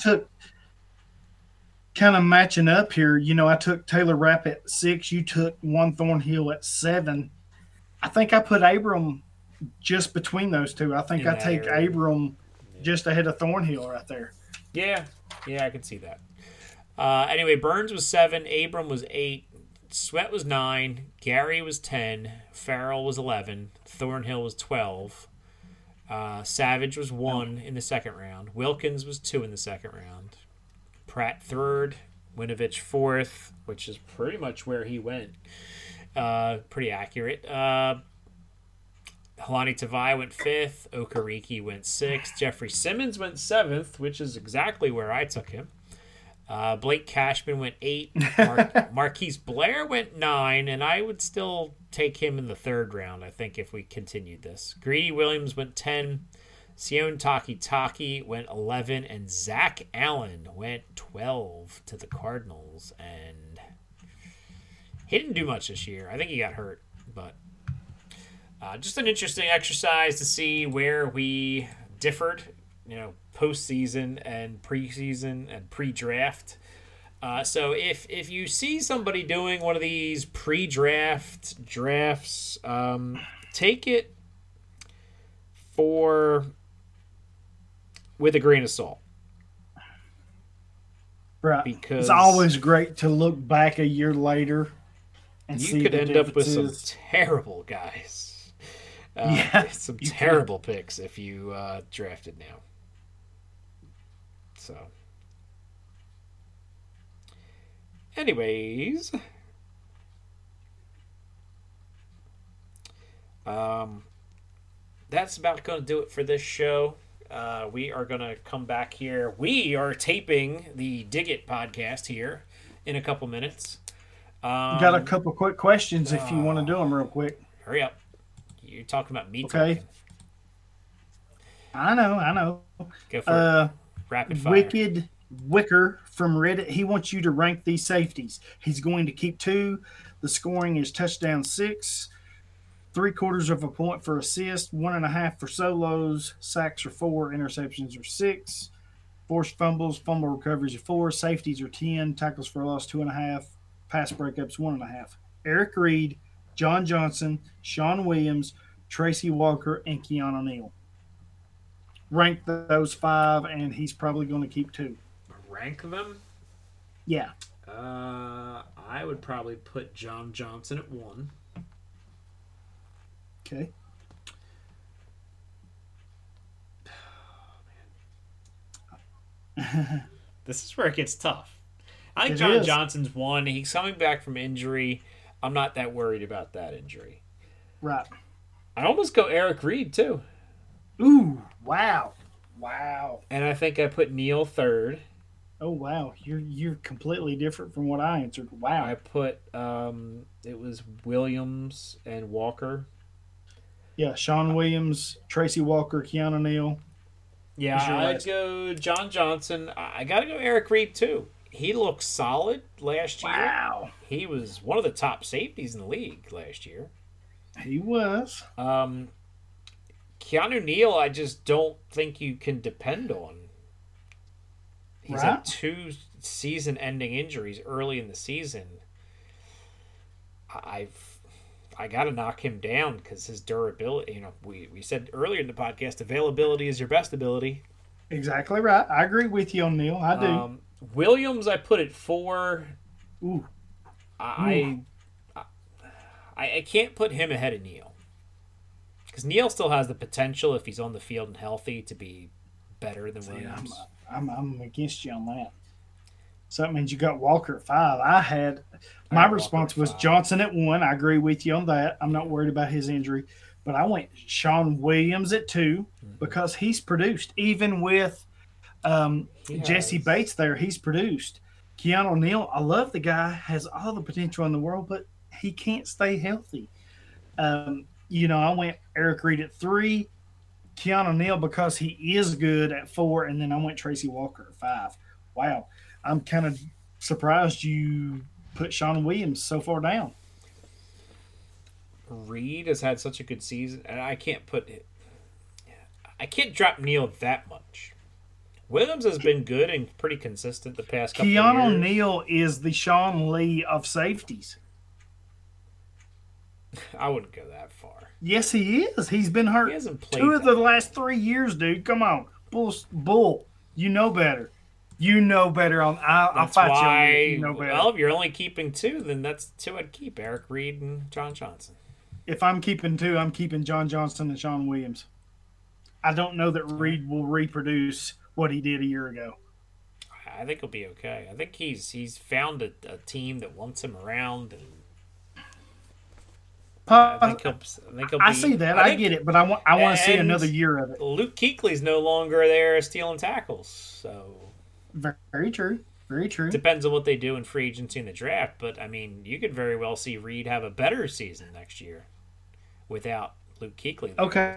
took, kind of matching up here, I took Taylor Rapp at 6. You took Juan Thornhill at 7. I think I put Abram just between those two. I think I take Abram just ahead of Thornhill right there. Yeah. Yeah, I can see that. Anyway, Burns was 7. Abram was 8. Sweat was 9. Gary was 10. Farrell was 11. Thornhill was 12. Savage was 1 in the second round. Wilkins was 2 in the second round. Pratt 3rd. Winovich 4th, which is pretty much where he went. Pretty accurate. Helani Tavai went 5th. Okereke went 6th. Jeffrey Simmons went 7th, which is exactly where I took him. Blake Cashman went 8. Marquise Blair went 9, and I would still take him in the third round, I think, if we continued this. Greedy Williams went 10. Sione Takitaki went 11, and Zach Allen went 12 to the Cardinals, and he didn't do much this year. I think he got hurt, but just an interesting exercise to see where we differed, postseason and preseason and pre-draft. So if you see somebody doing one of these pre-draft drafts, take it with a grain of salt. Right. Because it's always great to look back a year later. And you could end up with some terrible guys. Some terrible picks if you drafted now. So, anyways, that's about going to do it for this show. We are going to come back here. We are taping the Dig It podcast here in a couple minutes. Got a couple quick questions if you want to do them real quick. Hurry up. You're talking about me. Okay. Talking. I know. Go for it. Rapid fire. Wicked Wicker from Reddit. He wants you to rank these safeties. He's going to keep 2. The scoring is touchdown 6. 3/4 of a point for assists, 1.5 for solos, sacks are 4, interceptions are 6, forced fumbles, fumble recoveries are 4, safeties are 10, tackles for loss 2.5, pass breakups 1.5. Eric Reed, John Johnson, Sean Williams, Tracy Walker, and Keanu Neal. Rank those 5, and he's probably going to keep 2. Rank them? Yeah. I would probably put John Johnson at 1. Okay. Oh, man. This is where it gets tough. I think John Johnson's 1. He's coming back from injury. I'm not that worried about that injury. Right. I almost go Eric Reed, too. Ooh, wow. Wow. And I think I put Neal 3rd. Oh, wow. You're completely different from what I answered. Wow. I put, it was Williams and Walker. Yeah, Sean Williams, Tracy Walker, Keanu Neal. Yeah, I'd go John Johnson. I got to go Eric Reed, too. He looked solid last year. Wow. He was one of the top safeties in the league last year. He was. Keanu Neal, I just don't think you can depend on. He's had 2 season-ending injuries early in the season. I got to knock him down because his durability, you know, we said earlier in the podcast, availability is your best ability. Exactly right. I agree with you on Neal. I do. Williams, I put at 4. Ooh. I can't put him ahead of Neal because Neal still has the potential, if he's on the field and healthy, to be better than Williams. Yeah, I'm against you on that. So that means you got Walker at 5. My response was Johnson at 1. I agree with you on that. I'm not worried about his injury. But I went Sean Williams at 2 because he's produced. Even with Jesse Bates there, he's produced. Keanu Neal, I love the guy, has all the potential in the world, but he can't stay healthy. I went Eric Reed at 3, Keanu Neal because he is good at 4, and then I went Tracy Walker at 5. Wow. I'm kind of surprised you put Sean Williams so far down. Reed has had such a good season, and I can't drop Neal that much. Williams has been good and pretty consistent the past couple of years. Keanu Neal is the Sean Lee of safeties. I wouldn't go that far. Yes, he is. He's been hurt. He hasn't played 2 of the last 3 years, dude. Come on. Bull. You know better. You know better. I'll fight you. You know better. Well, if you're only keeping 2, then that's 2 I'd keep. Eric Reed and John Johnson. If I'm keeping 2, I'm keeping John Johnson and Sean Williams. I don't know that Reed will reproduce what he did a year ago. I think he'll be okay. I think he's found a team that wants him around. And I see that. I get it, but I want to see another year of it. Luke Kuechly's no longer there stealing tackles, so... Very true. Very true. Depends on what they do in free agency and the draft, but I mean, you could very well see Reed have a better season next year without Luke Kuechly. Okay.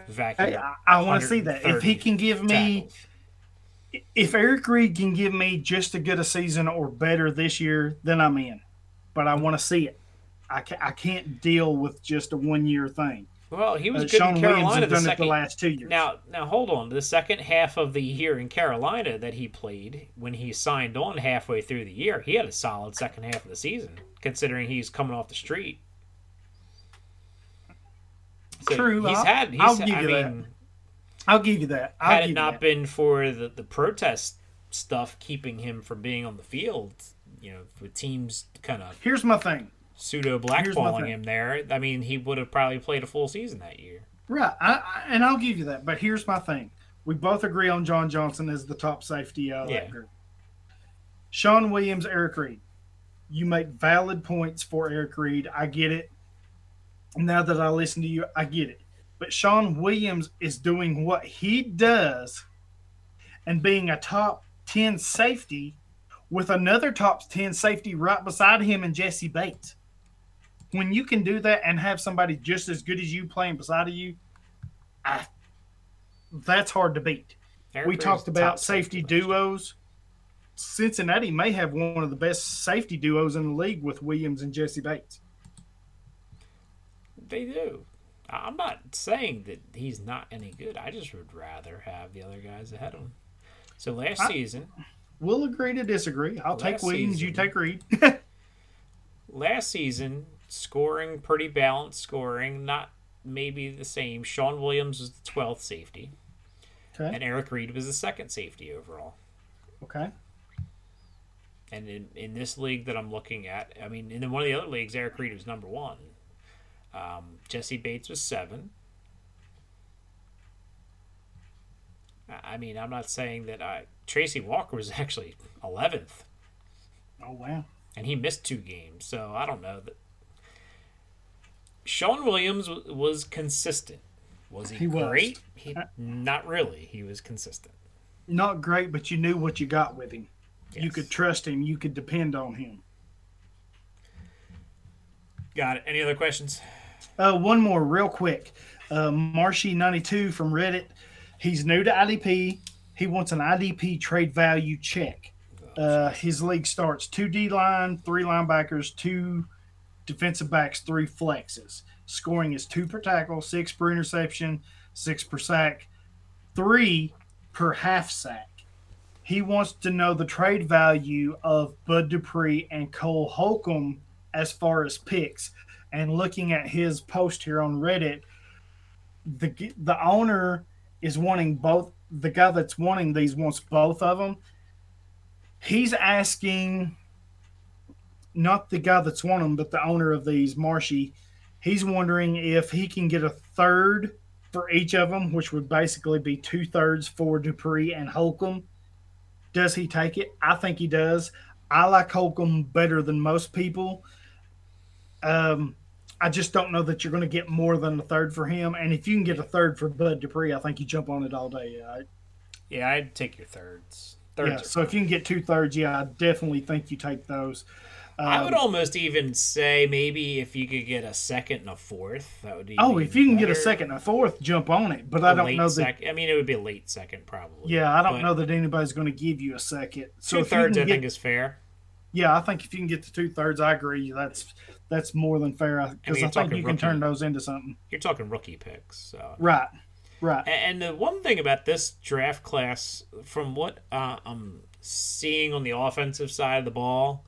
I want to see that. If he can give me, if Eric Reed can give me just as good a season or better this year, then I'm in. But I want to see it. I can't deal with just a 1 year thing. Well, he was good in Carolina the last 2 years. Now, hold on. The second half of the year in Carolina that he played, when he signed on halfway through the year, he had a solid second half of the season, considering he's coming off the street. So true. I'll give you that. Had it not been for the protest stuff keeping him from being on the field, with teams kind of... Here's my thing. Pseudo blackballing him there. I mean, he would have probably played a full season that year. Right, and I'll give you that. But here's my thing: we both agree on John Johnson as the top safety out of that group. Sean Williams, Eric Reed. You make valid points for Eric Reed. I get it. Now that I listen to you, I get it. But Sean Williams is doing what he does, and being a top 10 safety with another top 10 safety right beside him and Jesse Bates. When you can do that and have somebody just as good as you playing beside of you, that's hard to beat. We talked about safety duos. Cincinnati may have one of the best safety duos in the league with Williams and Jesse Bates. They do. I'm not saying that he's not any good. I just would rather have the other guys ahead of him. So last season... We'll agree to disagree. I'll take Williams, you take Reed. Last season, scoring, pretty balanced scoring, not maybe the same. Sean Williams was the 12th safety. Okay. And Eric Reed was the second safety overall. Okay. And in this league that I'm looking at, I mean, in one of the other leagues, Eric Reed was number one. Jesse Bates was 7. I mean, I'm not saying that Tracy Walker was actually 11th. Oh, wow. And he missed 2 games, so I don't know. Sean Williams was consistent. Was he great? Not really. He was consistent. Not great, but you knew what you got with him. Yes. You could trust him. You could depend on him. Got it. Any other questions? One more real quick. Marshy92 from Reddit. He's new to IDP. He wants an IDP trade value check. His league starts 2 D-line, 3 linebackers, 2 defensive backs, 3 flexes. Scoring is 2 per tackle, 6 per interception, 6 per sack, 3 per half sack. He wants to know the trade value of Bud Dupree and Cole Holcomb as far as picks. And looking at his post here on Reddit, the owner is wanting both. The guy that's wanting these wants both of them. He's asking, not the guy that's wanting them, but the owner of these, Marshy. He's wondering if he can get a third for each of them, which would basically be 2/3 for Dupree and Holcomb. Does he take it? I think he does. I like Holcomb better than most people. I just don't know that you're going to get more than a third for him. And if you can get a third for Bud Dupree, I think you jump on it all day. Yeah, I'd take your thirds. So if you can get 2/3, yeah, I definitely think you take those. I would almost even say maybe if you could get a second and a fourth, that would be. Oh, if you can get a second and a fourth, jump on it. But I don't know that. I mean, it would be a late second, probably. Yeah, I don't know that anybody's going to give you a second. So 2/3, I think, is fair. Yeah, I think if you can get the 2/3, I agree. That's more than fair because I think you can turn those into something. You're talking rookie picks, so. Right. And the one thing about this draft class, from what I'm seeing on the offensive side of the ball.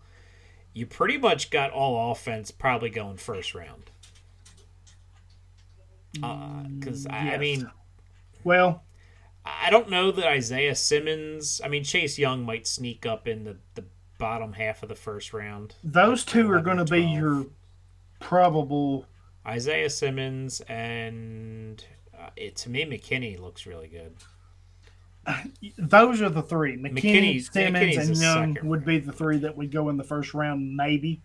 You pretty much got all offense probably going first round. Because, yes. I mean... Well... I don't know that Isaiah Simmons... I mean, Chase Young might sneak up in the bottom half of the first round. Those two are going to be your probable... Isaiah Simmons and... to me, McKinney looks really good. Those are the three. McKinney, Simmons, and Young would be the three that would go in the first round, maybe.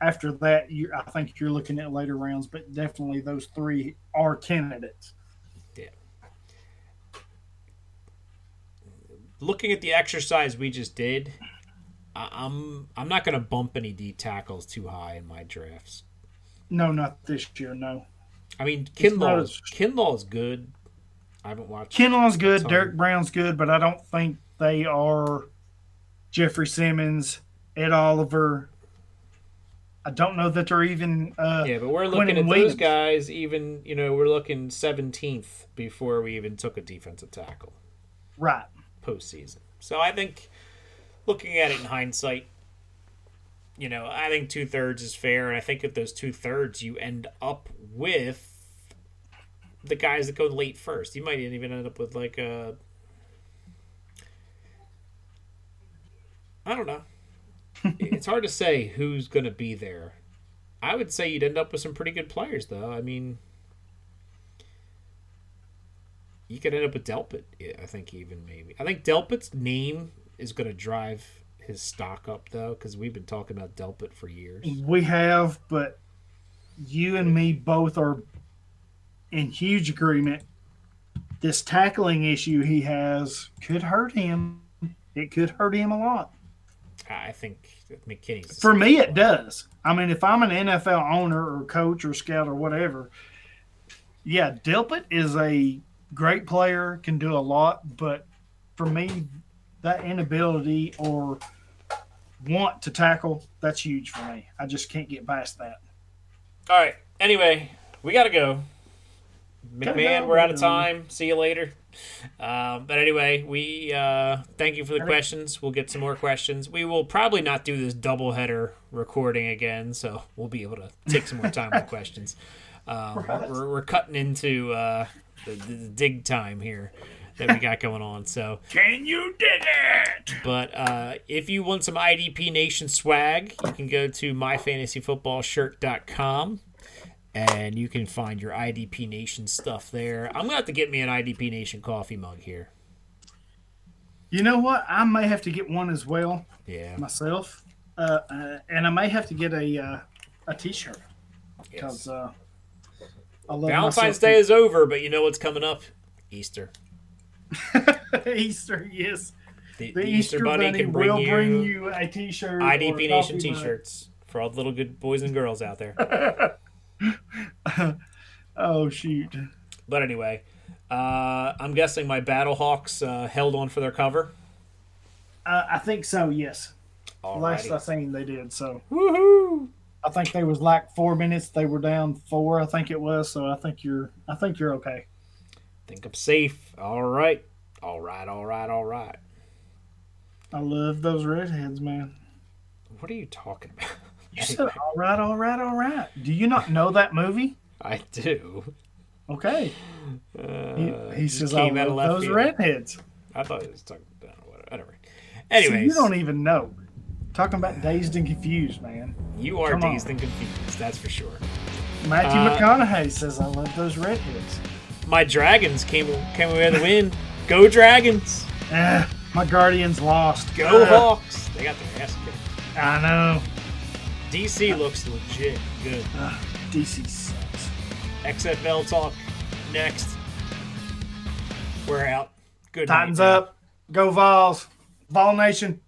After that, I think you're looking at later rounds, but definitely those three are candidates. Yeah. Looking at the exercise we just did, I'm not going to bump any D tackles too high in my drafts. No, not this year, no. I mean, Kinlaw is good. I haven't watched. Kinlaw's good. Derek Brown's good, but I don't think they are Jeffrey Simmons, Ed Oliver. I don't know that they're even. But we're looking at those guys. Even we're looking 17th before we even took a defensive tackle. Right. Postseason. So I think, looking at it in hindsight, I think 2/3 is fair, and I think at those 2/3 you end up with. The guys that go late first, you might even end up with like I don't know. It's hard to say who's going to be there. I would say you'd end up with some pretty good players, though. I mean, you could end up with Delpit. I think even maybe. I think Delpit's name is going to drive his stock up, though, because we've been talking about Delpit for years. We have, but you and me both are. In huge agreement, this tackling issue he has could hurt him. It could hurt him a lot. I think McKinney's... For me, it does. I mean, if I'm an NFL owner or coach or scout or whatever, yeah, Delpit is a great player, can do a lot, but for me, that inability or want to tackle, that's huge for me. I just can't get past that. All right. Anyway, we got to go. McMahon, we're out of time. See you later. But anyway, we thank you for the questions. We'll get some more questions. We will probably not do this doubleheader recording again, so we'll be able to take some more time with questions. We're cutting into the dig time here that we got going on. So can you dig it? But if you want some IDP Nation swag, you can go to myfantasyfootballshirt.com. And you can find your IDP Nation stuff there. I'm going to have to get me an IDP Nation coffee mug here. You know what? I may have to get one as well. Yeah. Myself. And I may have to get a t-shirt. Because I love Valentine's Day is over, but you know what's coming up? Easter. Easter, yes. The Easter Bunny can bring you a t-shirt. IDP Nation t-shirts for all the little good boys and girls out there. Oh shoot. But anyway, I'm guessing my Battlehawks held on for their cover. I think so, yes. Alrighty. Last I seen they did, so woohoo. I think they was like 4 minutes, they were down 4, I think it was, so I think you're okay. I think I'm safe. Alright. I love those redheads, man. What are you talking about? You said, all right. Do you not know that movie? I do. Okay. He says, I love those field. Redheads. I thought he was talking about whatever. Anyways. So you don't even know. Talking about dazed and confused, man. You are dazed and confused, that's for sure. Matthew McConaughey says, I love those redheads. My Dragons came away with the win. Go Dragons. My Guardians lost. Go Hawks. They got their ass kicked. I know. DC looks legit good. DC sucks. XFL talk next. We're out. Good night. Titans up. Go Vols. Vol Nation.